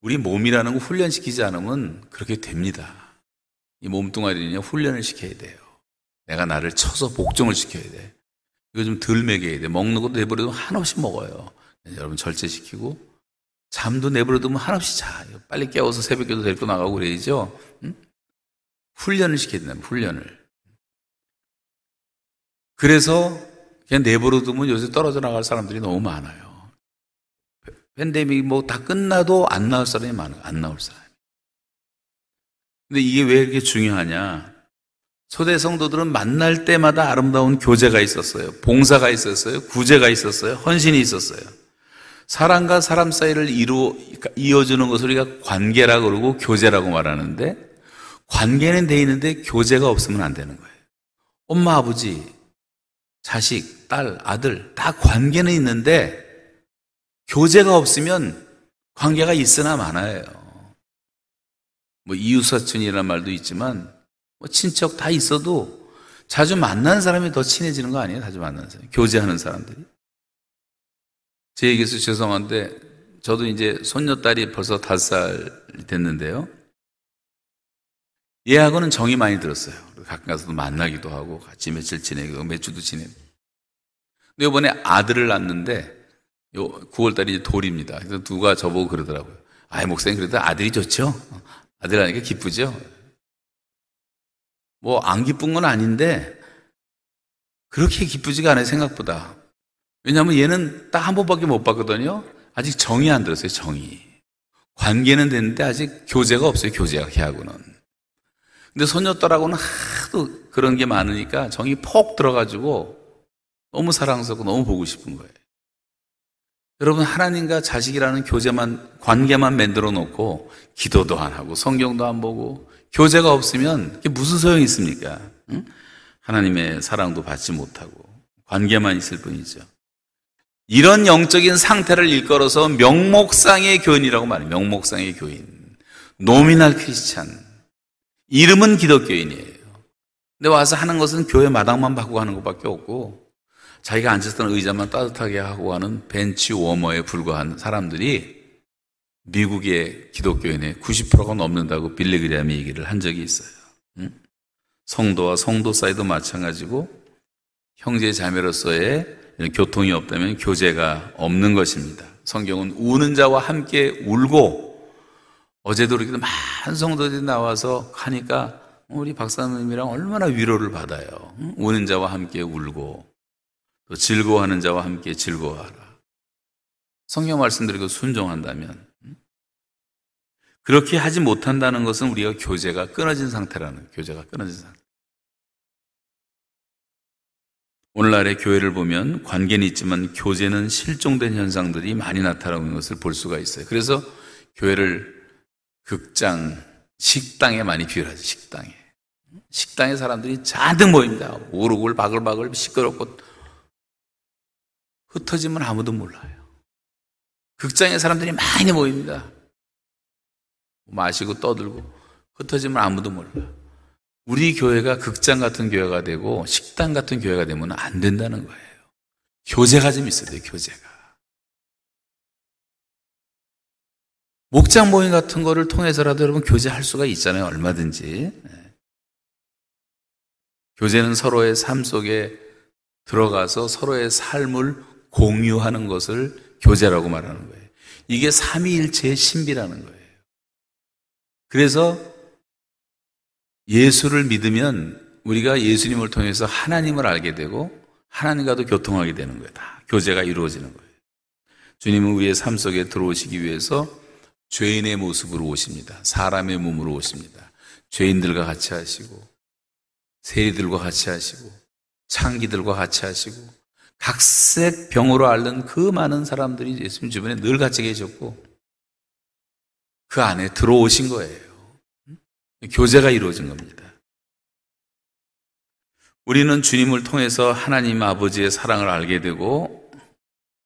우리 몸이라는 거 훈련시키지 않으면 그렇게 됩니다. 이 몸뚱아리는 훈련을 시켜야 돼요. 내가 나를 쳐서 복종을 시켜야 돼. 이거 좀 덜 먹여야 돼. 먹는 것도 내버려두면 한없이 먹어요. 여러분 절제시키고, 잠도 내버려두면 한없이 자. 빨리 깨워서 새벽에도 데리고 나가고 그래야죠. 응? 훈련을 시켜야 된다, 훈련을. 그래서 그냥 내버려두면 요새 떨어져 나갈 사람들이 너무 많아요. 팬데믹이 뭐 다 끝나도 안 나올 사람이 많아요. 안 나올 사람이. 근데 이게 왜 이렇게 중요하냐. 초대 성도들은 만날 때마다 아름다운 교제가 있었어요. 봉사가 있었어요. 구제가 있었어요. 헌신이 있었어요. 사람과 사람 사이를 이어주는 것을 우리가 관계라고 그러고 교제라고 말하는데, 관계는 돼 있는데 교제가 없으면 안 되는 거예요. 엄마, 아버지, 자식, 딸, 아들 다 관계는 있는데 교제가 없으면 관계가 있으나 마나예요. 뭐 이웃사촌이라는 말도 있지만 뭐 친척 다 있어도 자주 만난 사람이 더 친해지는 거 아니에요? 자주 만난 사람, 교제하는 사람들이. 제 얘기해서 죄송한데 저도 이제 손녀딸이 벌써 5살 됐는데요. 얘하고는 정이 많이 들었어요. 가끔 가서도 만나기도 하고 같이 며칠 지내기도 하고 몇 주도 지내고. 근데 이번에 아들을 낳았는데 요 9월달이 이제 돌입니다. 그래서 누가 저보고 그러더라고요. 아이 목사님, 그래도 아들이 좋죠? 아들 하니까 기쁘죠? 뭐 안 기쁜 건 아닌데 그렇게 기쁘지가 않아요, 생각보다. 왜냐하면 얘는 딱 한 번밖에 못 봤거든요. 아직 정이 안 들었어요, 정이. 관계는 됐는데 아직 교제가 없어요, 교제가, 걔하고는. 근데 손녀딸하고는 하도 그런 게 많으니까 정이 폭 들어가지고 너무 사랑스럽고 너무 보고 싶은 거예요. 여러분, 하나님과 자식이라는 교제만, 관계만 만들어 놓고 기도도 안 하고 성경도 안 보고 교제가 없으면 그게 무슨 소용이 있습니까? 응? 하나님의 사랑도 받지 못하고 관계만 있을 뿐이죠. 이런 영적인 상태를 일컬어서 명목상의 교인이라고 말해요. 명목상의 교인, 노미널 크리스찬, 이름은 기독교인이에요. 근데 와서 하는 것은 교회 마당만 바꾸고 하는 것밖에 없고 자기가 앉았던 의자만 따뜻하게 하고 하는 벤치 워머에 불과한 사람들이 미국의 기독교인의 90%가 넘는다고 빌리그램이 얘기를 한 적이 있어요. 응? 성도와 성도 사이도 마찬가지고 형제 자매로서의 교통이 없다면 교제가 없는 것입니다. 성경은 우는 자와 함께 울고, 어제도 이렇게 많은 성도들이 나와서 하니까 우리 박사님이랑 얼마나 위로를 받아요. 우는 자와 함께 울고 또 즐거워하는 자와 함께 즐거워하라. 성경 말씀드리고 순종한다면. 그렇게 하지 못한다는 것은 우리가 교제가 끊어진 상태라는 거예요. 교제가 끊어진 상태. 오늘날의 교회를 보면 관계는 있지만 교제는 실종된 현상들이 많이 나타나는 것을 볼 수가 있어요. 그래서 교회를 극장, 식당에 많이 비유하죠. 식당에. 식당에 사람들이 잔뜩 모입니다. 우르굴 바글바글 시끄럽고 흩어지면 아무도 몰라요. 극장에 사람들이 많이 모입니다. 마시고 떠들고 흩어지면 아무도 몰라요. 우리 교회가 극장 같은 교회가 되고 식당 같은 교회가 되면 안 된다는 거예요. 교제가 좀 있어야 돼요. 교제가. 목장 모임 같은 거를 통해서라도 여러분 교제할 수가 있잖아요. 얼마든지. 교제는 서로의 삶 속에 들어가서 서로의 삶을 공유하는 것을 교제라고 말하는 거예요. 이게 삼위일체의 신비라는 거예요. 그래서 예수를 믿으면 우리가 예수님을 통해서 하나님을 알게 되고 하나님과도 교통하게 되는 거예요. 다 교제가 이루어지는 거예요. 주님은 우리의 삶 속에 들어오시기 위해서 죄인의 모습으로 오십니다. 사람의 몸으로 오십니다. 죄인들과 같이 하시고 세리들과 같이 하시고 창기들과 같이 하시고 각색 병으로 앓는 그 많은 사람들이 예수님 주변에 늘 같이 계셨고 그 안에 들어오신 거예요. 교제가 이루어진 겁니다. 우리는 주님을 통해서 하나님 아버지의 사랑을 알게 되고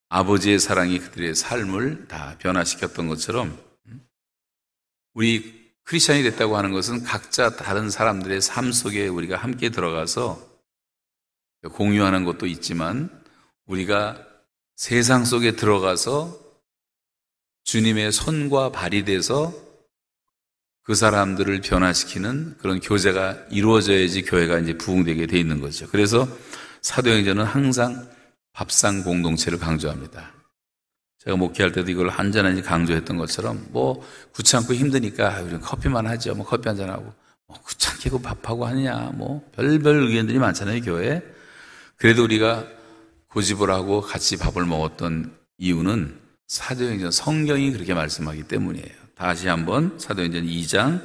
아버지의 사랑이 그들의 삶을 다 변화시켰던 것처럼 우리 크리스천이 됐다고 하는 것은 각자 다른 사람들의 삶 속에 우리가 함께 들어가서 공유하는 것도 있지만 우리가 세상 속에 들어가서 주님의 손과 발이 돼서 그 사람들을 변화시키는 그런 교제가 이루어져야지 교회가 이제 부흥되게 돼 있는 거죠. 그래서 사도행전은 항상 밥상 공동체를 강조합니다. 제가 목회할 때도 이걸 한잔한지 강조했던 것처럼 뭐 구찮고 힘드니까 우리는 커피만 하죠. 뭐 커피 한잔하고 뭐 구찮게고 밥하고 하느냐 뭐 별별 의견들이 많잖아요. 교회에. 그래도 우리가 고집을 하고 같이 밥을 먹었던 이유는 사도행전 성경이 그렇게 말씀하기 때문이에요. 다시 한번 사도행전 2장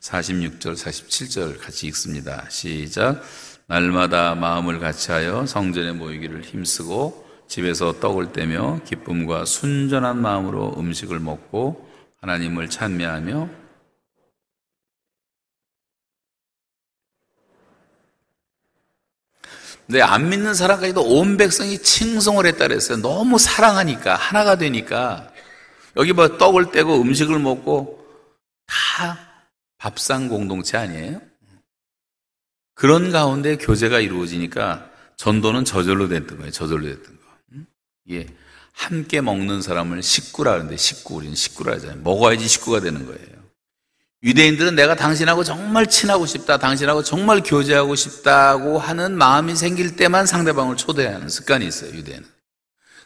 46절 47절 같이 읽습니다. 시작. 날마다 마음을 같이하여 성전에 모이기를 힘쓰고 집에서 떡을 떼며 기쁨과 순전한 마음으로 음식을 먹고 하나님을 찬미하며 근데 안 믿는 사람까지도 온 백성이 칭송을 했다 그랬어요. 너무 사랑하니까 하나가 되니까 여기 봐, 떡을 떼고 음식을 먹고 다 밥상 공동체 아니에요? 그런 가운데 교제가 이루어지니까 전도는 저절로 됐던 거예요. 저절로 됐던 거. 이게 함께 먹는 사람을 식구라 하는데 식구, 우리는 식구라 하잖아요. 먹어야지 식구가 되는 거예요. 유대인들은 내가 당신하고 정말 친하고 싶다, 당신하고 정말 교제하고 싶다고 하는 마음이 생길 때만 상대방을 초대하는 습관이 있어요. 유대인은.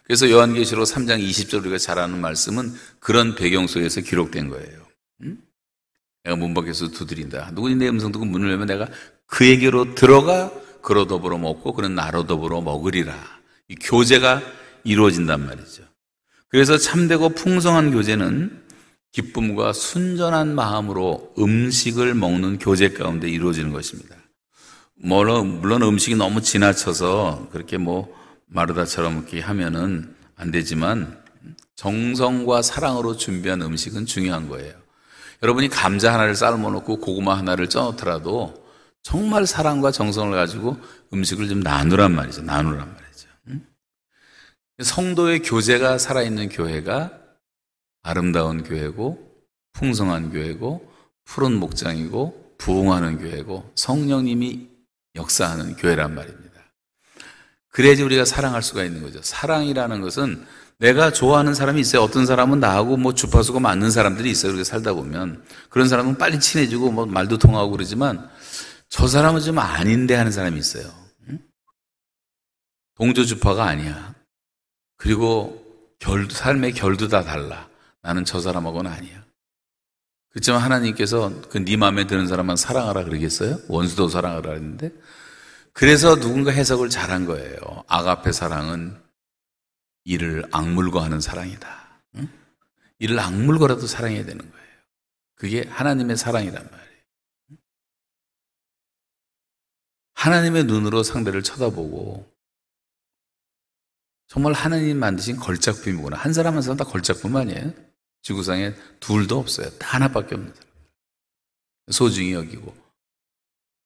그래서 요한계시록 3장 20절 우리가 잘 아는 말씀은 그런 배경 속에서 기록된 거예요. 응? 내가 문 밖에서 두드린다. 누구니 내 음성 듣고 문을 열면 내가 그에게로 들어가 그로 더불어 먹고 그는 나로 더불어 먹으리라. 이 교제가 이루어진단 말이죠. 그래서 참되고 풍성한 교제는 기쁨과 순전한 마음으로 음식을 먹는 교제 가운데 이루어지는 것입니다. 물론 음식이 너무 지나쳐서 그렇게 뭐 마르다처럼 이렇게 하면은 안 되지만 정성과 사랑으로 준비한 음식은 중요한 거예요. 여러분이 감자 하나를 삶아놓고 고구마 하나를 쪄놓더라도 정말 사랑과 정성을 가지고 음식을 좀 나누란 말이죠. 나누란 말이죠. 성도의 교제가 살아있는 교회가 아름다운 교회고 풍성한 교회고 푸른 목장이고 부흥하는 교회고 성령님이 역사하는 교회란 말입니다. 그래야지 우리가 사랑할 수가 있는 거죠. 사랑이라는 것은 내가 좋아하는 사람이 있어요. 어떤 사람은 나하고 뭐 주파수가 맞는 사람들이 있어요. 그렇게 살다 보면. 그런 사람은 빨리 친해지고 뭐 말도 통하고 그러지만 저 사람은 좀 아닌데 하는 사람이 있어요. 동조 주파가 아니야. 그리고 삶의 결도 다 달라. 나는 저 사람하고는 아니야. 그렇지만 하나님께서 그 네 마음에 드는 사람만 사랑하라 그러겠어요? 원수도 사랑하라 그랬는데 그래서 누군가 해석을 잘한 거예요. 아가페 사랑은 이를 악물고 하는 사랑이다. 응? 이를 악물고라도 사랑해야 되는 거예요. 그게 하나님의 사랑이란 말이에요. 하나님의 눈으로 상대를 쳐다보고 정말 하나님 만드신 걸작품이구나. 한 사람 한 사람 다 걸작품 아니에요? 지구상에 둘도 없어요. 다 하나밖에 없는 사람. 소중히 여기고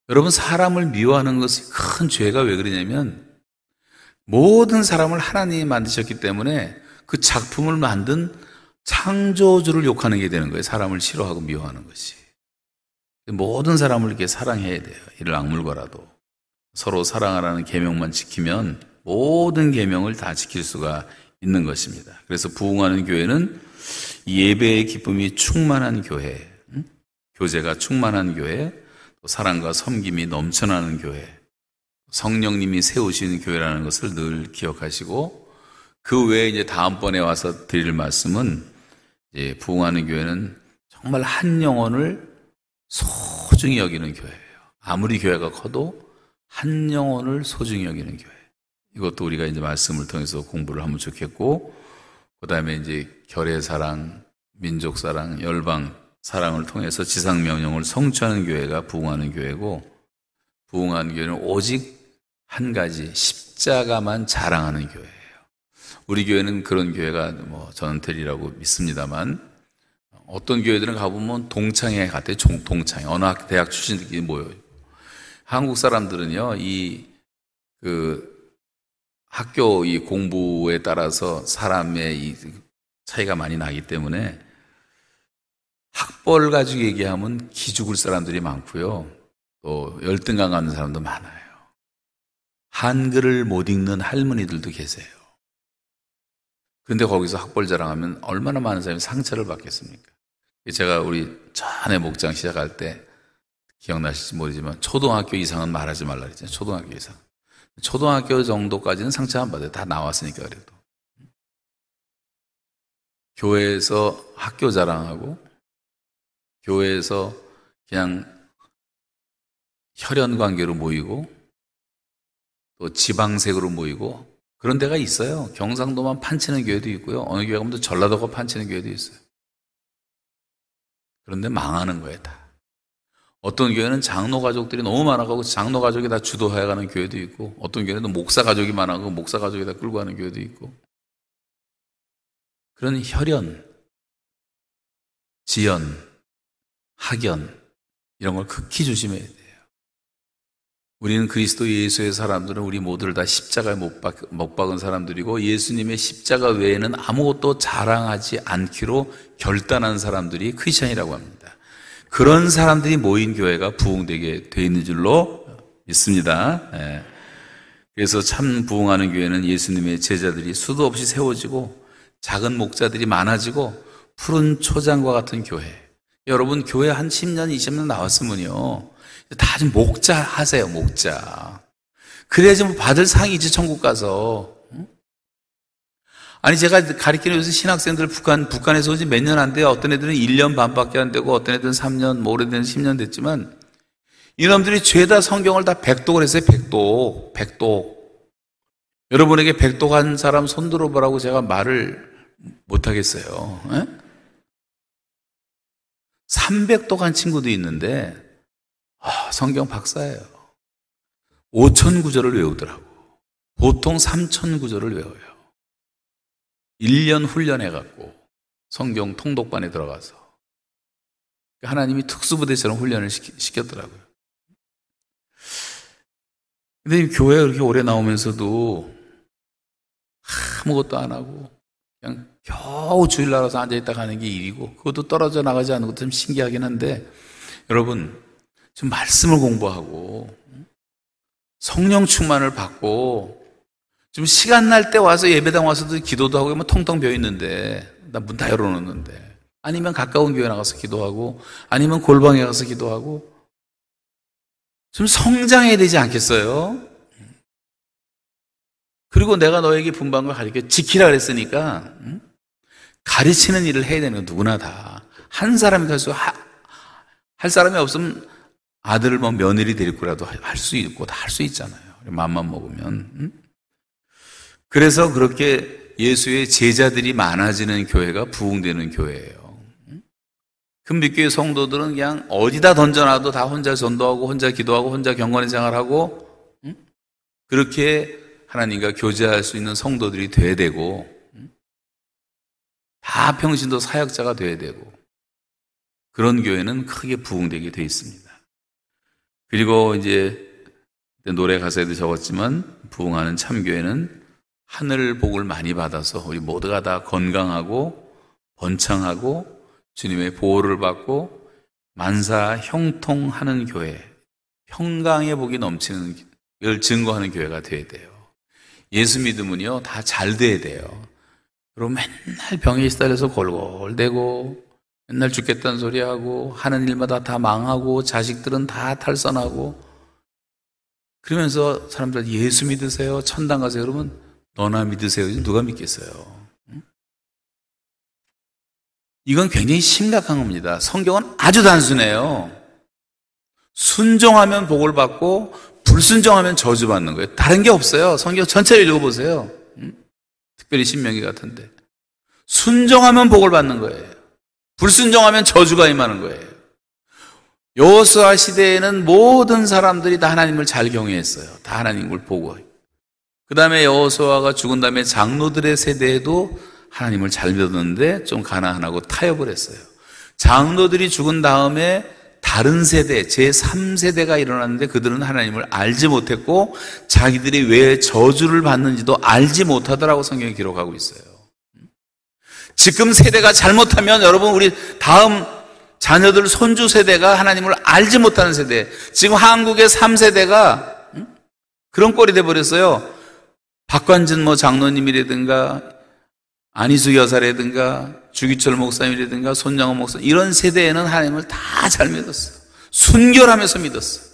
여러분, 사람을 미워하는 것이 큰 죄가 왜 그러냐면, 모든 사람을 하나님이 만드셨기 때문에 그 작품을 만든 창조주를 욕하는 게 되는 거예요. 사람을 싫어하고 미워하는 것이. 모든 사람을 이렇게 사랑해야 돼요. 이를 악물고라도. 서로 사랑하라는 계명만 지키면 모든 계명을 다 지킬 수가 있는 것입니다. 그래서 부흥하는 교회는 예배의 기쁨이 충만한 교회, 교제가 충만한 교회, 또 사랑과 섬김이 넘쳐나는 교회, 성령님이 세우신 교회라는 것을 늘 기억하시고, 그 외에 이제 다음번에 와서 드릴 말씀은, 이제 부흥하는 교회는 정말 한 영혼을 소중히 여기는 교회예요. 아무리 교회가 커도 한 영혼을 소중히 여기는 교회. 이것도 우리가 이제 말씀을 통해서 공부를 하면 좋겠고, 그 다음에 이제 결의 사랑, 민족 사랑, 열방 사랑을 통해서 지상 명령을 성취하는 교회가 부흥하는 교회고, 부흥하는 교회는 오직 한 가지 십자가만 자랑하는 교회예요. 우리 교회는 그런 교회가 전원텔이라고 믿습니다만, 어떤 교회들은 가보면 동창회 같아요. 동창회. 어느 대학 출신들끼리 모여요. 한국 사람들은요, 학교 공부에 따라서 사람의 차이가 많이 나기 때문에, 학벌 가지고 얘기하면 기죽을 사람들이 많고요. 또 열등감 가는 사람도 많아요. 한글을 못 읽는 할머니들도 계세요. 그런데 거기서 학벌 자랑하면 얼마나 많은 사람이 상처를 받겠습니까? 제가 우리 전에 목장 시작할 때 기억나실지 모르지만 초등학교 이상은 말하지 말라 그랬잖아요. 초등학교 이상. 초등학교 정도까지는 상처 안 받아요. 다 나왔으니까 그래도. 교회에서 학교 자랑하고, 교회에서 그냥 혈연관계로 모이고, 또 지방색으로 모이고, 그런 데가 있어요. 경상도만 판치는 교회도 있고요. 어느 교회 가면 또 전라도가 판치는 교회도 있어요. 그런데 망하는 거예요, 다. 어떤 교회는 장로 가족들이 너무 많아가고 장로 가족이 다 주도하여 가는 교회도 있고, 어떤 교회는 목사 가족이 많아가고 목사 가족이 다 끌고 가는 교회도 있고, 그런 혈연, 지연, 학연, 이런 걸 극히 조심해야 돼요. 우리는 그리스도 예수의 사람들은 우리 모두를 다 십자가에 못 박은 사람들이고, 예수님의 십자가 외에는 아무것도 자랑하지 않기로 결단한 사람들이 크리스천이라고 합니다. 그런 사람들이 모인 교회가 부흥되게 돼 있는 줄로 믿습니다. 그래서 참 부흥하는 교회는 예수님의 제자들이 수도 없이 세워지고, 작은 목자들이 많아지고, 푸른 초장과 같은 교회. 여러분, 교회 한 10년, 20년 나왔으면요, 다 좀 목자 하세요, 목자. 그래야지 뭐 받을 상이지, 천국 가서. 아니, 제가 가르치는 요새 신학생들 북한에서 온 지 몇 년 안 돼요. 어떤 애들은 1년 반밖에 안 되고, 어떤 애들은 3년, 뭐 오래된 10년 됐지만, 이놈들이 죄다 성경을 다 백독을 했어요, 백독. 백독. 여러분에게 백독한 사람 손 들어보라고 제가 말을 못 하겠어요. 에? 300독 한 친구도 있는데, 성경 박사예요. 5천 구절을 외우더라고. 보통 3천 구절을 외워요. 1년 훈련해갖고 성경 통독반에 들어가서 하나님이 특수부대처럼 훈련을 시켰더라고요. 근데 교회에 그렇게 오래 나오면서도 아무것도 안 하고 그냥 겨우 주일날 와서 앉아있다 가는 게 일이고, 그것도 떨어져 나가지 않는 것도 좀 신기하긴 한데, 여러분, 좀 말씀을 공부하고 성령 충만을 받고, 좀 시간 날 때 와서 예배당 와서도 기도도 하고, 뭐 텅텅 비어있는데 나 문 다 열어놓는데, 아니면 가까운 교회 나가서 기도하고, 아니면 골방에 가서 기도하고, 좀 성장해야 되지 않겠어요? 그리고 내가 너에게 분방과 가르쳐 지키라 그랬으니까, 가르치는 일을 해야 되는 거, 누구나 다. 한 사람이 할 사람이 없으면 아들을 뭐 며느리 데리고라도 할 수 있고, 다 할 수 있잖아요. 맘만 먹으면. 그래서 그렇게 예수의 제자들이 많아지는 교회가 부흥되는 교회예요. 큰빛교회 성도들은 그냥 어디다 던져놔도 다 혼자 전도하고, 혼자 기도하고, 혼자 경건의 생활하고, 그렇게 하나님과 교제할 수 있는 성도들이 돼야 되고, 다 평신도 사역자가 돼야 되고, 그런 교회는 크게 부흥되게 돼 있습니다. 그리고 이제 노래 가사에도 적었지만 부흥하는 참교회는 하늘 복을 많이 받아서 우리 모두가 다 건강하고 번창하고 주님의 보호를 받고 만사 형통하는 교회, 평강의 복이 넘치는 걸 증거하는 교회가 돼야 돼요. 예수 믿음은요 다 잘 돼야 돼요. 그럼 맨날 병에 시달려서 골골대고 맨날 죽겠다는 소리하고 하는 일마다 다 망하고 자식들은 다 탈선하고 그러면서 사람들 예수 믿으세요, 천당 가세요 그러면 너나 믿으세요, 누가 믿겠어요? 이건 굉장히 심각한 겁니다. 성경은 아주 단순해요. 순종하면 복을 받고 불순종하면 저주받는 거예요. 다른 게 없어요. 성경 전체를 읽어보세요. 특별히 신명기 같은데 순종하면 복을 받는 거예요. 불순종하면 저주가 임하는 거예요. 여호수아 시대에는 모든 사람들이 다 하나님을 잘 경외했어요. 다 하나님을 보고. 그 다음에 여호수아가 죽은 다음에 장로들의 세대에도 하나님을 잘 믿었는데 좀 가나안하고 타협을 했어요. 장로들이 죽은 다음에 다른 세대, 제3세대가 일어났는데 그들은 하나님을 알지 못했고 자기들이 왜 저주를 받는지도 알지 못하더라고 성경이 기록하고 있어요. 지금 세대가 잘못하면 여러분 우리 다음 자녀들 손주 세대가 하나님을 알지 못하는 세대, 지금 한국의 3세대가 그런 꼴이 돼버렸어요. 박관진 뭐 장로님이라든가 안희숙 여사라든가 주기철 목사님이라든가 손양원 목사 이런 세대에는 하나님을 다 잘 믿었어요. 순결하면서 믿었어요.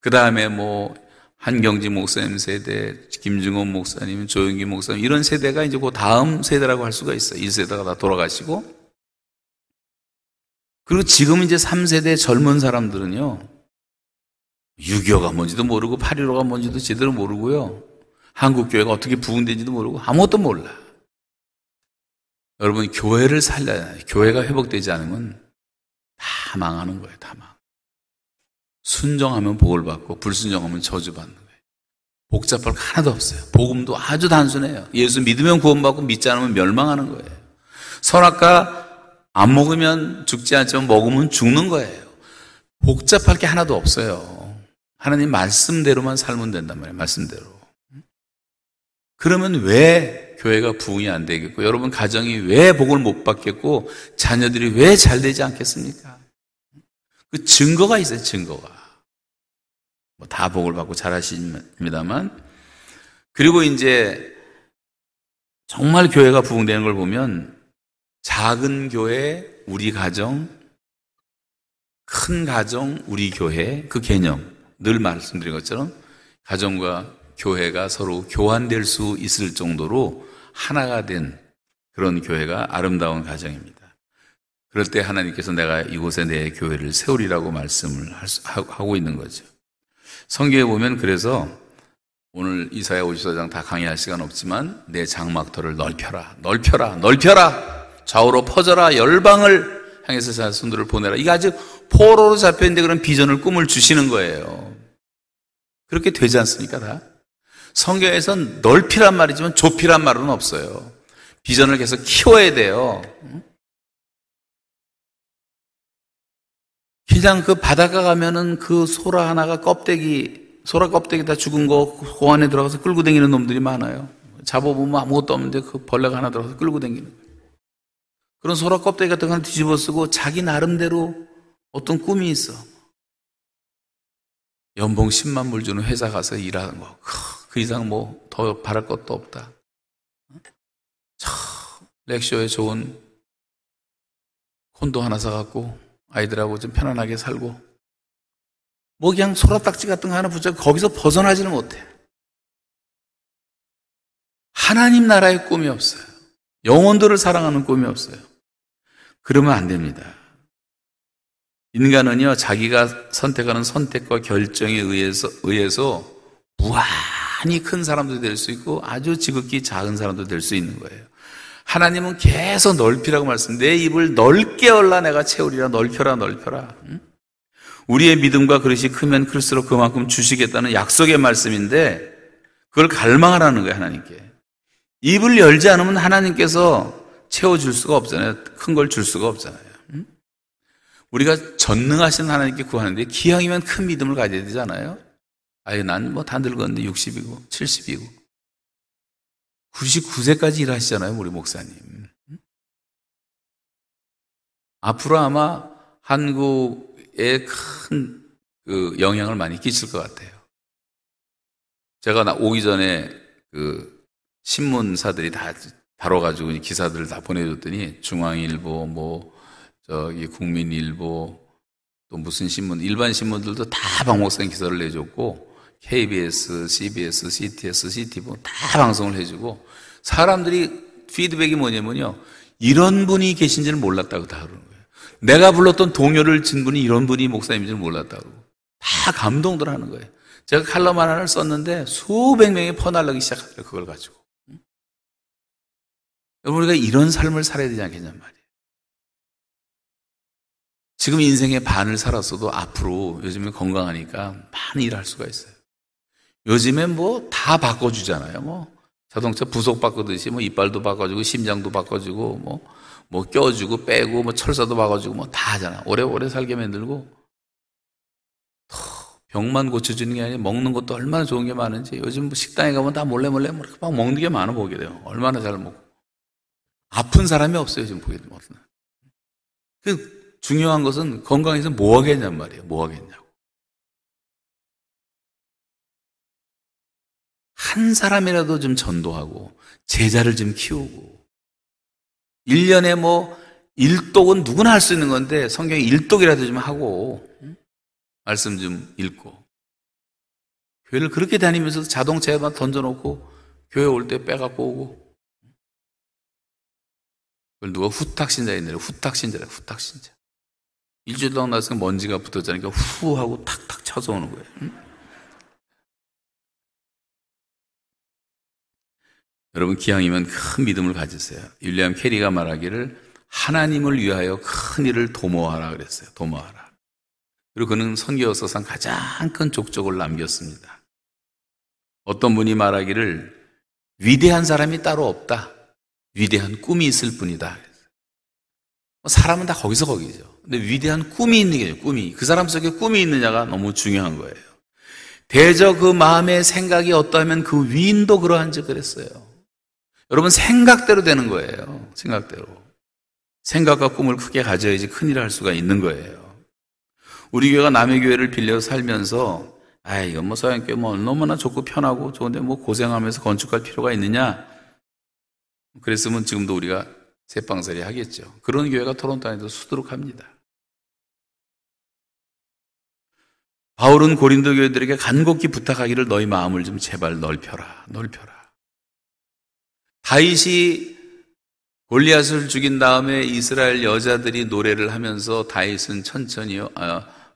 그 다음에 뭐 한경지 목사님 세대, 김중원 목사님, 조영기 목사님 이런 세대가 이제 그 다음 세대라고 할 수가 있어요. 1세대가 다 돌아가시고 그리고 지금 이제 3세대 젊은 사람들은요 6.25가 뭔지도 모르고 8.15가 뭔지도 제대로 모르고요 한국교회가 어떻게 부흥된지도 모르고 아무것도 몰라. 여러분 교회를 살려야 해요. 교회가 회복되지 않으면 다 망하는 거예요. 다 망. 순종하면 복을 받고 불순종하면 저주받는 거예요. 복잡할 거 하나도 없어요. 복음도 아주 단순해요. 예수 믿으면 구원받고 믿지 않으면 멸망하는 거예요. 선악과 안 먹으면 죽지 않지만 먹으면 죽는 거예요. 복잡할 게 하나도 없어요. 하나님 말씀대로만 살면 된단 말이에요. 말씀대로. 그러면 왜 교회가 부흥이 안 되겠고 여러분 가정이 왜 복을 못 받겠고 자녀들이 왜 잘 되지 않겠습니까? 그 증거가 있어요. 증거가. 뭐 다 복을 받고 잘 하십니다만 그리고 이제 정말 교회가 부흥되는 걸 보면 작은 교회, 우리 가정, 큰 가정, 우리 교회 그 개념 늘 말씀드린 것처럼 가정과 교회가 서로 교환될 수 있을 정도로 하나가 된 그런 교회가 아름다운 가정입니다. 그럴 때 하나님께서 내가 이곳에 내 교회를 세우리라고 말씀을 하고 있는 거죠. 성경에 보면 그래서 오늘 이사야 54장 다 강의할 시간 없지만 내 장막터를 넓혀라, 넓혀라, 넓혀라, 좌우로 퍼져라, 열방을 향해서 자손들을 보내라. 이게 아직 포로로 잡혀있는데 그런 비전을 꿈을 주시는 거예요. 그렇게 되지 않습니까 다? 성경에선 넓히란 말이지만 좁히란 말은 없어요. 비전을 계속 키워야 돼요. 그냥 그 바닷가 가면은 그 소라 하나가 껍데기, 소라 껍데기 다 죽은 거 고안에 들어가서 끌고 다니는 놈들이 많아요. 잡아보면 아무것도 없는데 그 벌레가 하나 들어가서 끌고 다니는 거예요. 그런 소라 껍데기 같은 거 하나 뒤집어 쓰고 자기 나름대로 어떤 꿈이 있어. 연봉 10만 불 주는 회사 가서 일하는 거. 그 이상 뭐 더 바랄 것도 없다. 참 렉쇼에 좋은 콘도 하나 사갖고 아이들하고 좀 편안하게 살고 뭐 그냥 소라딱지 같은 거 하나 붙잡고 거기서 벗어나지는 못해. 하나님 나라의 꿈이 없어요. 영혼들을 사랑하는 꿈이 없어요. 그러면 안 됩니다. 인간은요 자기가 선택하는 선택과 결정에 의해서 무한히 큰 사람도 될 수 있고 아주 지극히 작은 사람도 될 수 있는 거예요. 하나님은 계속 넓히라고 말씀, 내 입을 넓게 열라 내가 채우리라, 넓혀라 넓혀라. 우리의 믿음과 그릇이 크면 클수록 그만큼 주시겠다는 약속의 말씀인데 그걸 갈망하라는 거예요. 하나님께 입을 열지 않으면 하나님께서 채워줄 수가 없잖아요. 큰 걸 줄 수가 없잖아요. 우리가 전능하신 하나님께 구하는데 기왕이면 큰 믿음을 가져야 되잖아요. 아유, 난 뭐 다 늙었는데 60이고 70이고 99세까지 일하시잖아요, 우리 목사님. 앞으로 아마 한국에 큰 그 영향을 많이 끼칠 것 같아요. 제가 오기 전에 그 신문사들이 다 다뤄가지고 기사들을 다 보내줬더니 중앙일보, 뭐 저기 국민일보, 또 무슨 신문, 일반 신문들도 다 박 목사님 기사를 내줬고, KBS, CBS, CTS, CTV 다 방송을 해주고, 사람들이 피드백이 뭐냐면요, 이런 분이 계신지는 몰랐다고 다 그러는 거예요. 내가 불렀던 동요를 친 분이 이런 분이 목사님인지는 몰랐다고. 다 감동들 하는 거예요. 제가 칼럼 하나를 썼는데 수백 명이 퍼날르기 시작하더라고요, 그걸 가지고. 우리가 이런 삶을 살아야 되지 않겠냔 말이에요. 지금 인생의 반을 살았어도 앞으로 요즘에 건강하니까 많이 일할 수가 있어요. 요즘에 뭐 다 바꿔주잖아요. 뭐 자동차 부속 바꾸듯이 뭐 이빨도 바꿔주고 심장도 바꿔주고 뭐 껴주고 빼고 뭐 철사도 바꿔주고 뭐 다 하잖아. 오래오래 살게 만들고, 병만 고쳐주는 게 아니라 먹는 것도 얼마나 좋은 게 많은지. 요즘 뭐 식당에 가면 다 몰래 막 먹는 게 많아 보게 돼요. 얼마나 잘 먹고. 아픈 사람이 없어요, 지금 보게 되면. 그 중요한 것은 건강에서 뭐 하겠냔 말이에요. 뭐 하겠냐고. 한 사람이라도 좀 전도하고, 제자를 좀 키우고, 1년에 뭐, 일독은 누구나 할 수 있는 건데, 성경에 일독이라도 좀 하고, 말씀 좀 읽고, 교회를 그렇게 다니면서도 자동차에만 던져놓고, 교회 올 때 빼갖고 오고, 그걸 누가 후탁신자인데, 후탁신자래, 후탁신자. 일주일 동안 나서 먼지가 붙었잖아요. 후! 하고 탁탁 쳐서 오는 거예요. 여러분, 기왕이면 큰 믿음을 가지세요. 윌리엄 캐리가 말하기를 하나님을 위하여 큰 일을 도모하라 그랬어요. 도모하라. 그리고 그는 선교사상 가장 큰 족적을 남겼습니다. 어떤 분이 말하기를 위대한 사람이 따로 없다. 위대한 꿈이 있을 뿐이다. 사람은 다 거기서 거기죠. 근데 위대한 꿈이 있는 게, 꿈이. 그 사람 속에 꿈이 있느냐가 너무 중요한 거예요. 대저 그 마음의 생각이 어떠하면 그 위인도 그러한지 그랬어요. 여러분, 생각대로 되는 거예요. 생각대로. 생각과 꿈을 크게 가져야지 큰일을 할 수가 있는 거예요. 우리 교회가 남의 교회를 빌려 살면서, 아, 이건 뭐 서양교회 뭐 너무나 좋고 편하고 좋은데 뭐 고생하면서 건축할 필요가 있느냐, 그랬으면 지금도 우리가 새빵살이 하겠죠. 그런 교회가 토론토 안에도 수두룩합니다. 바울은 고린도 교회들에게 간곡히 부탁하기를 너희 마음을 좀 제발 넓혀라, 넓혀라. 다윗이 골리앗을 죽인 다음에 이스라엘 여자들이 노래를 하면서 다윗은 천천히요,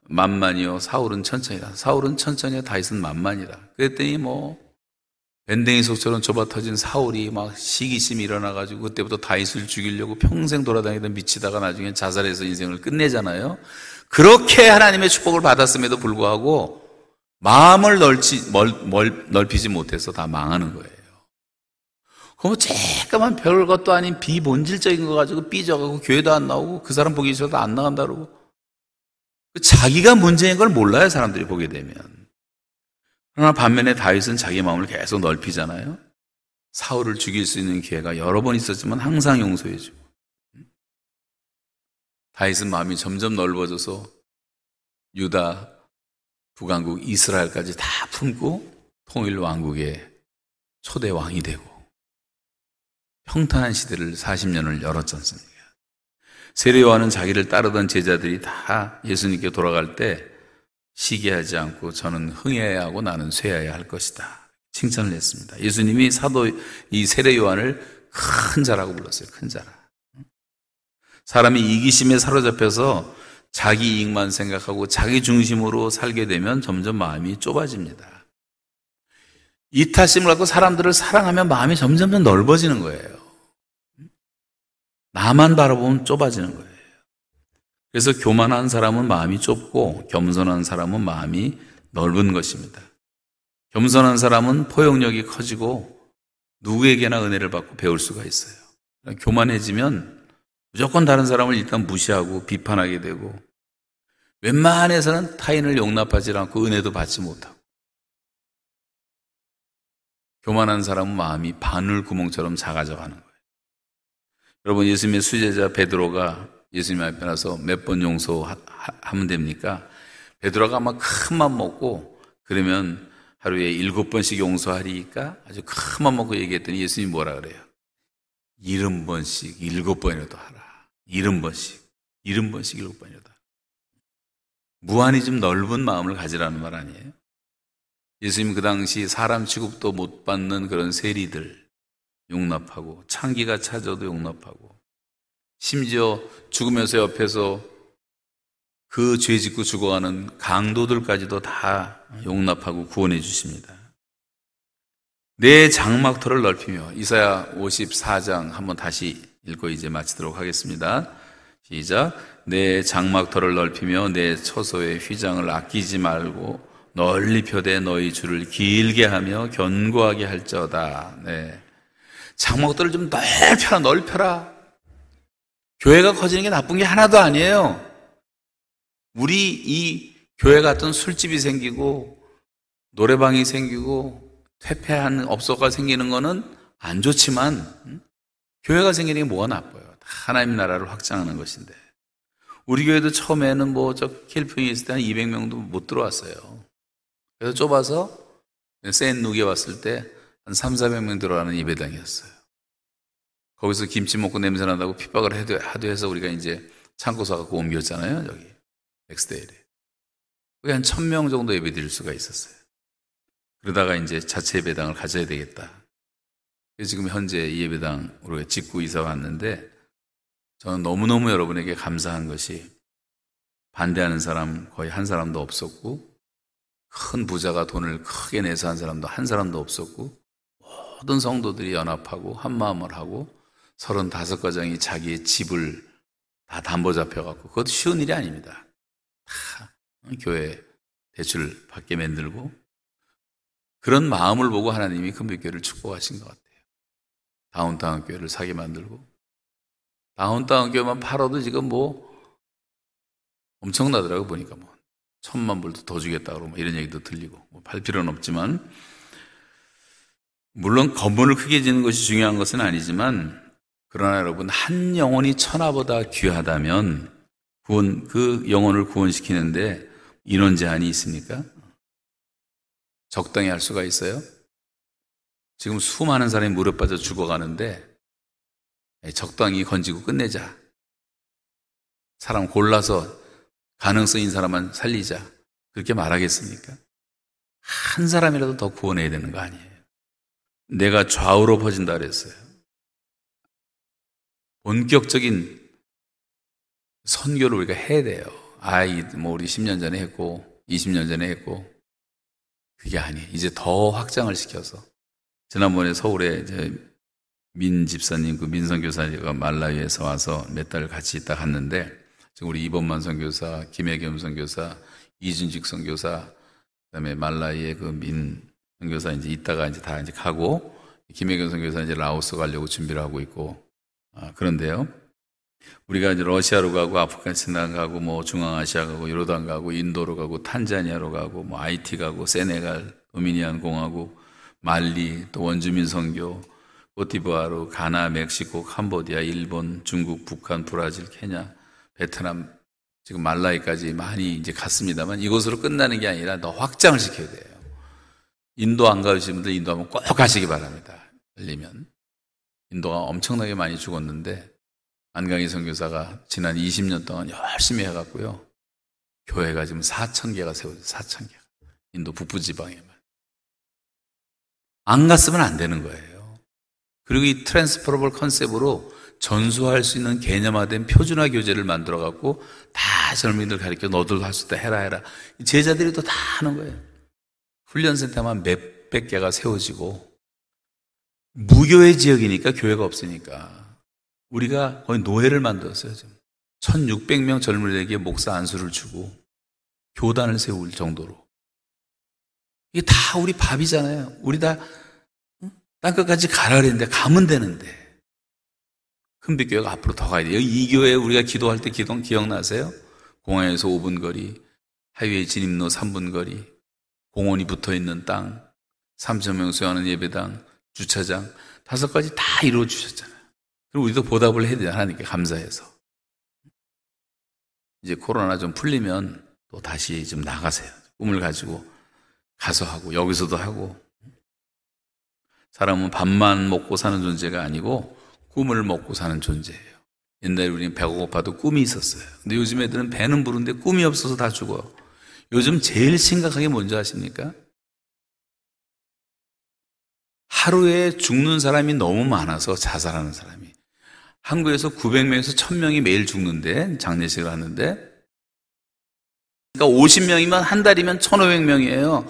만만이요, 사울은 천천히다. 사울은 천천히요, 다윗은 만만이다. 그랬더니 뭐 밴댕이 속처럼 좁아터진 사울이 막 시기심이 일어나가지고 그때부터 다윗을 죽이려고 평생 돌아다니던 미치다가 나중에 자살해서 인생을 끝내잖아요. 그렇게 하나님의 축복을 받았음에도 불구하고 마음을 넓히지 못해서 다 망하는 거예요. 그럼 쬐까만 별것도 아닌 비본질적인 거 가지고 삐져가고 교회도 안 나오고 그 사람 보기 싫어도 안 나간다 그러고, 자기가 문제인 걸 몰라요, 사람들이 보게 되면. 그러나 반면에 다윗은 자기 마음을 계속 넓히잖아요. 사울을 죽일 수 있는 기회가 여러 번 있었지만 항상 용서해주고, 다윗은 마음이 점점 넓어져서 유다, 북왕국, 이스라엘까지 다 품고 통일왕국의 초대왕이 되고 평탄한 시대를 40년을 열었지 않습니까? 세례 요한은 자기를 따르던 제자들이 다 예수님께 돌아갈 때 시기하지 않고 저는 흥해야 하고 나는 쇠해야 할 것이다, 칭찬을 했습니다. 예수님이 사도 이 세례 요한을 큰 자라고 불렀어요. 큰 자라. 사람이 이기심에 사로잡혀서 자기 이익만 생각하고 자기 중심으로 살게 되면 점점 마음이 좁아집니다. 이타심을 갖고 사람들을 사랑하면 마음이 점점 넓어지는 거예요. 나만 바라보면 좁아지는 거예요. 그래서 교만한 사람은 마음이 좁고 겸손한 사람은 마음이 넓은 것입니다. 겸손한 사람은 포용력이 커지고 누구에게나 은혜를 받고 배울 수가 있어요. 교만해지면 무조건 다른 사람을 일단 무시하고 비판하게 되고 웬만해서는 타인을 용납하지 않고 은혜도 받지 못하고 교만한 사람은 마음이 바늘구멍처럼 작아져 가는 거예요. 여러분, 예수님의 수제자 베드로가 예수님 앞에 나서 몇 번 용서하면 됩니까? 베드로가 아마 큰 맘 먹고 그러면 하루에 7번씩 용서하리니까 아주 큰 맘 먹고 얘기했더니 예수님이 뭐라 그래요? 70번씩 7번이라도 하라. 70번씩 7번이라도 하라. 무한히 좀 넓은 마음을 가지라는 말 아니에요? 예수님 그 당시 사람 취급도 못 받는 그런 세리들 용납하고, 창기가 찾아도 용납하고, 심지어 죽으면서 옆에서 그 죄 짓고 죽어가는 강도들까지도 다 용납하고 구원해 주십니다. 내 장막터를 넓히며, 이사야 54장 한번 다시 읽고 이제 마치도록 하겠습니다. 시작. 내 장막터를 넓히며 내 처소의 휘장을 아끼지 말고 널리 펴되 너희 줄을 길게 하며 견고하게 할지어다. 네. 장막터를 좀 넓혀라, 넓혀라. 교회가 커지는 게 나쁜 게 하나도 아니에요. 우리 이 교회 같은 술집이 생기고 노래방이 생기고 퇴폐한 업소가 생기는 거는 안 좋지만 교회가 생기는 게 뭐가 나빠요? 하나님 나라를 확장하는 것인데. 우리 교회도 처음에는 킬핑이 있을 때 한 200명도 못 들어왔어요. 그래서 좁아서 센룩에 왔을 때 한 300-400명 들어가는 예배당이었어요. 거기서 김치 먹고 냄새 난다고 핍박을 하도 해서 우리가 이제 창고 사갖고 옮겼잖아요. 여기 엑스데일에. 그게 한 1000명 정도 예배 드릴 수가 있었어요. 그러다가 이제 자체 예배당을 가져야 되겠다. 그래서 지금 현재 이 예배당 우리가 짓고 이사 왔는데, 저는 너무너무 여러분에게 감사한 것이 반대하는 사람 거의 한 사람도 없었고, 큰 부자가 돈을 크게 내서 한 사람도 없었고, 모든 성도들이 연합하고 한 마음을 하고 35가정이 자기의 집을 다 담보 잡혀갖고, 그것도 쉬운 일이 아닙니다. 다 교회 대출 받게 만들고, 그런 마음을 보고 하나님이 금빛교회를 축복하신 것 같아요. 다운타운 교회를 사게 만들고, 다운타운 교회만 팔아도 지금 엄청나더라고. 보니까 1000만 불도 더 주겠다고 이런 얘기도 들리고, 팔 필요는 없지만, 물론 건물을 크게 짓는 것이 중요한 것은 아니지만, 그러나 여러분, 한 영혼이 천하보다 귀하다면 그 영혼을 구원시키는데 인원 제한이 있습니까? 적당히 할 수가 있어요? 지금 수많은 사람이 무릎 빠져 죽어가는데 적당히 건지고 끝내자. 사람 골라서 가능성 있는 사람만 살리자. 그렇게 말하겠습니까? 한 사람이라도 더 구원해야 되는 거 아니에요? 내가 좌우로 퍼진다 그랬어요. 본격적인 선교를 우리가 해야 돼요. 우리 10년 전에 했고, 20년 전에 했고, 그게 아니에요. 이제 더 확장을 시켜서. 지난번에 서울에 민 집사님, 민선교사가 말라위에서 와서 몇 달 같이 있다 갔는데, 지금 우리 이범만 선교사, 김혜겸 선교사, 이준직 선교사, 그 다음에 말라위의 민 선교사 이제 있다가 이제 다 이제 가고, 김혜겸 선교사 이제 라오스 가려고 준비를 하고 있고, 그런데요. 우리가 이제 러시아로 가고, 아프가니스탄 가고, 중앙아시아 가고, 요르단 가고, 인도로 가고, 탄자니아로 가고, 아이티 가고, 세네갈, 도미니안 공화국, 말리, 또 원주민 선교, 코트디부아르, 가나, 멕시코, 캄보디아, 일본, 중국, 북한, 브라질, 케냐, 베트남, 지금 말라이까지 많이 이제 갔습니다만, 이곳으로 끝나는 게 아니라 더 확장을 시켜야 돼요. 인도 안 가시는 분들 인도 한번 꼭 가시기 바랍니다. 열리면. 인도가 엄청나게 많이 죽었는데, 안강희 선교사가 지난 20년 동안 열심히 해갖고요. 교회가 지금 4000개가 세워져요. 4000개가. 인도 북부지방에만. 안 갔으면 안 되는 거예요. 그리고 이 트랜스퍼러블 컨셉으로 전수할 수 있는 개념화된 표준화 교재를 만들어갖고 다 젊은이들 가르쳐, 너들도 할 수 있다, 해라. 제자들이 또 다 하는 거예요. 훈련센터만 몇백 개가 세워지고, 무교회 지역이니까 교회가 없으니까. 우리가 거의 노예를 만들었어요. 지금 1600명 젊은이에게 목사 안수를 주고 교단을 세울 정도로. 이게 다 우리 밥이잖아요. 우리 다 땅끝까지 가라 그랬는데 가면 되는데. 큰빛교회가 앞으로 더 가야 돼요. 이 교회 우리가 기도할 때 기억나세요? 공항에서 5분 거리, 하이웨이 진입로 3분 거리, 공원이 붙어있는 땅, 3,000명 수용하는 예배당, 주차장 5가지 다 이루어주셨잖아요. 그럼 우리도 보답을 해야 돼요. 하나님께 감사해서. 이제 코로나 좀 풀리면 또 다시 좀 나가세요. 꿈을 가지고 가서 하고 여기서도 하고. 사람은 밥만 먹고 사는 존재가 아니고 꿈을 먹고 사는 존재예요. 옛날에 우리는 배가 고파도 꿈이 있었어요. 근데 요즘 애들은 배는 부른데 꿈이 없어서 다 죽어요. 요즘 제일 심각하게 뭔지 아십니까? 하루에 죽는 사람이 너무 많아서 자살하는 사람이. 한국에서 900명에서 1000명이 매일 죽는데, 장례식을 하는데. 그러니까 50명이면 한 달이면 1500명이에요.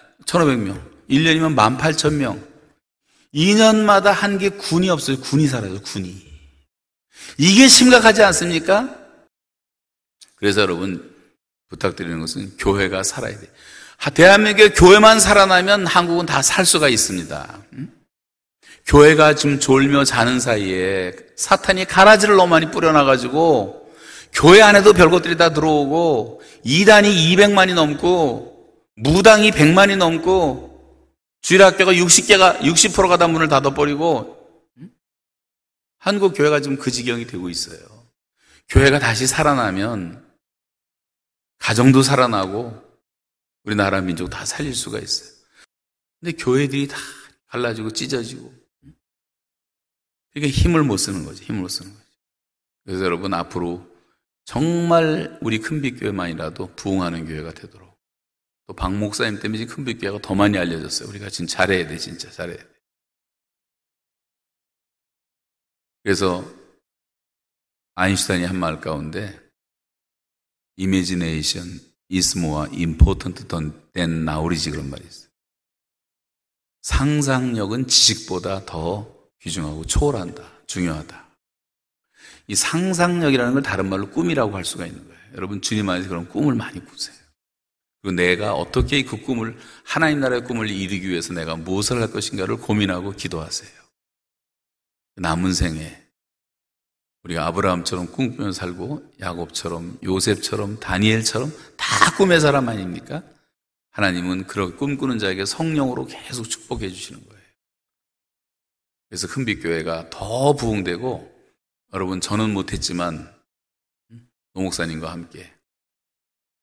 1500명. 1년이면 18,000명. 2년마다 한 게 군이 없어요. 군이 사라져요. 군이. 이게 심각하지 않습니까? 그래서 여러분 부탁드리는 것은 교회가 살아야 돼요. 대한민국의 교회만 살아나면 한국은 다 살 수가 있습니다. 교회가 지금 졸며 자는 사이에 사탄이 가라지를 너무 많이 뿌려놔가지고 교회 안에도 별것들이 다 들어오고 이단이 200만이 넘고 무당이 100만이 넘고 주일학교가 60%가 다 문을 닫아버리고 한국 교회가 지금 그 지경이 되고 있어요. 교회가 다시 살아나면 가정도 살아나고 우리나라 민족 다 살릴 수가 있어요. 근데 교회들이 다 갈라지고 찢어지고. 그러니까 힘을 못 쓰는 거죠. 힘을 못 쓰는 거죠. 그래서 여러분 앞으로 정말 우리 큰빛교회만이라도 부흥하는 교회가 되도록. 또 박 목사님 때문에 지금 큰빛교회가 더 많이 알려졌어요. 우리가 지금 잘해야 돼. 진짜 잘해야 돼. 그래서 아인슈타인이 한 말 가운데 Imagination is more important than knowledge 그런 말이 있어요. 상상력은 지식보다 더 귀중하고 초월한다. 중요하다. 이 상상력이라는 걸 다른 말로 꿈이라고 할 수가 있는 거예요. 여러분 주님 안에서 그런 꿈을 많이 꾸세요. 그리고 내가 어떻게 그 꿈을 하나님 나라의 꿈을 이루기 위해서 내가 무엇을 할 것인가를 고민하고 기도하세요. 남은 생에 우리가 아브라함처럼 꿈꾸며 살고 야곱처럼 요셉처럼 다니엘처럼 다 꿈의 사람 아닙니까? 하나님은 그런 꿈꾸는 자에게 성령으로 계속 축복해 주시는 거예요. 그래서 큰빛교회가 더 부흥되고 여러분 저는 못했지만 노 목사님과 함께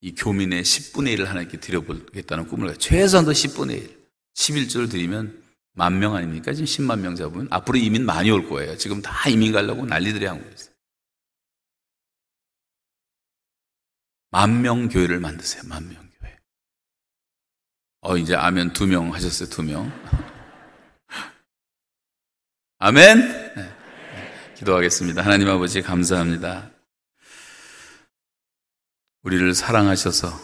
이 교민의 10분의 1을 하나님께 드려보겠다는 꿈을 가요. 최소한도 10분의 1, 11조를 드리면 10,000명 아닙니까? 지금 10만 명 잡으면 앞으로 이민 많이 올 거예요. 지금 다 이민 가려고 난리들이 하고 있어요. 10,000명 교회를 만드세요. 10,000명 교회. 이제 아멘 2명 하셨어요. 2명. 아멘. 네. 기도하겠습니다. 하나님 아버지 감사합니다. 우리를 사랑하셔서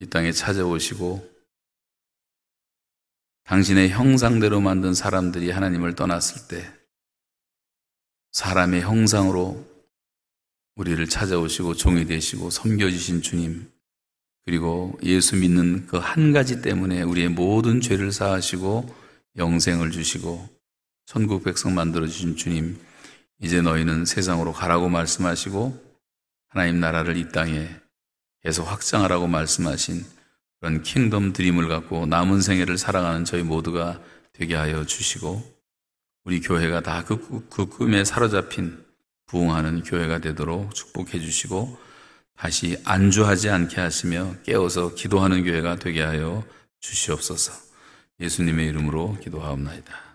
이 땅에 찾아오시고 당신의 형상대로 만든 사람들이 하나님을 떠났을 때 사람의 형상으로 우리를 찾아오시고 종이 되시고 섬겨주신 주님 그리고 예수 믿는 그 한 가지 때문에 우리의 모든 죄를 사하시고 영생을 주시고 천국 백성 만들어주신 주님 이제 너희는 세상으로 가라고 말씀하시고 하나님 나라를 이 땅에 계속 확장하라고 말씀하신 그런 킹덤 드림을 갖고 남은 생애를 살아가는 저희 모두가 되게 하여 주시고 우리 교회가 다 그 꿈에 사로잡힌 부흥하는 교회가 되도록 축복해 주시고 다시 안주하지 않게 하시며 깨워서 기도하는 교회가 되게 하여 주시옵소서. 예수님의 이름으로 기도하옵나이다.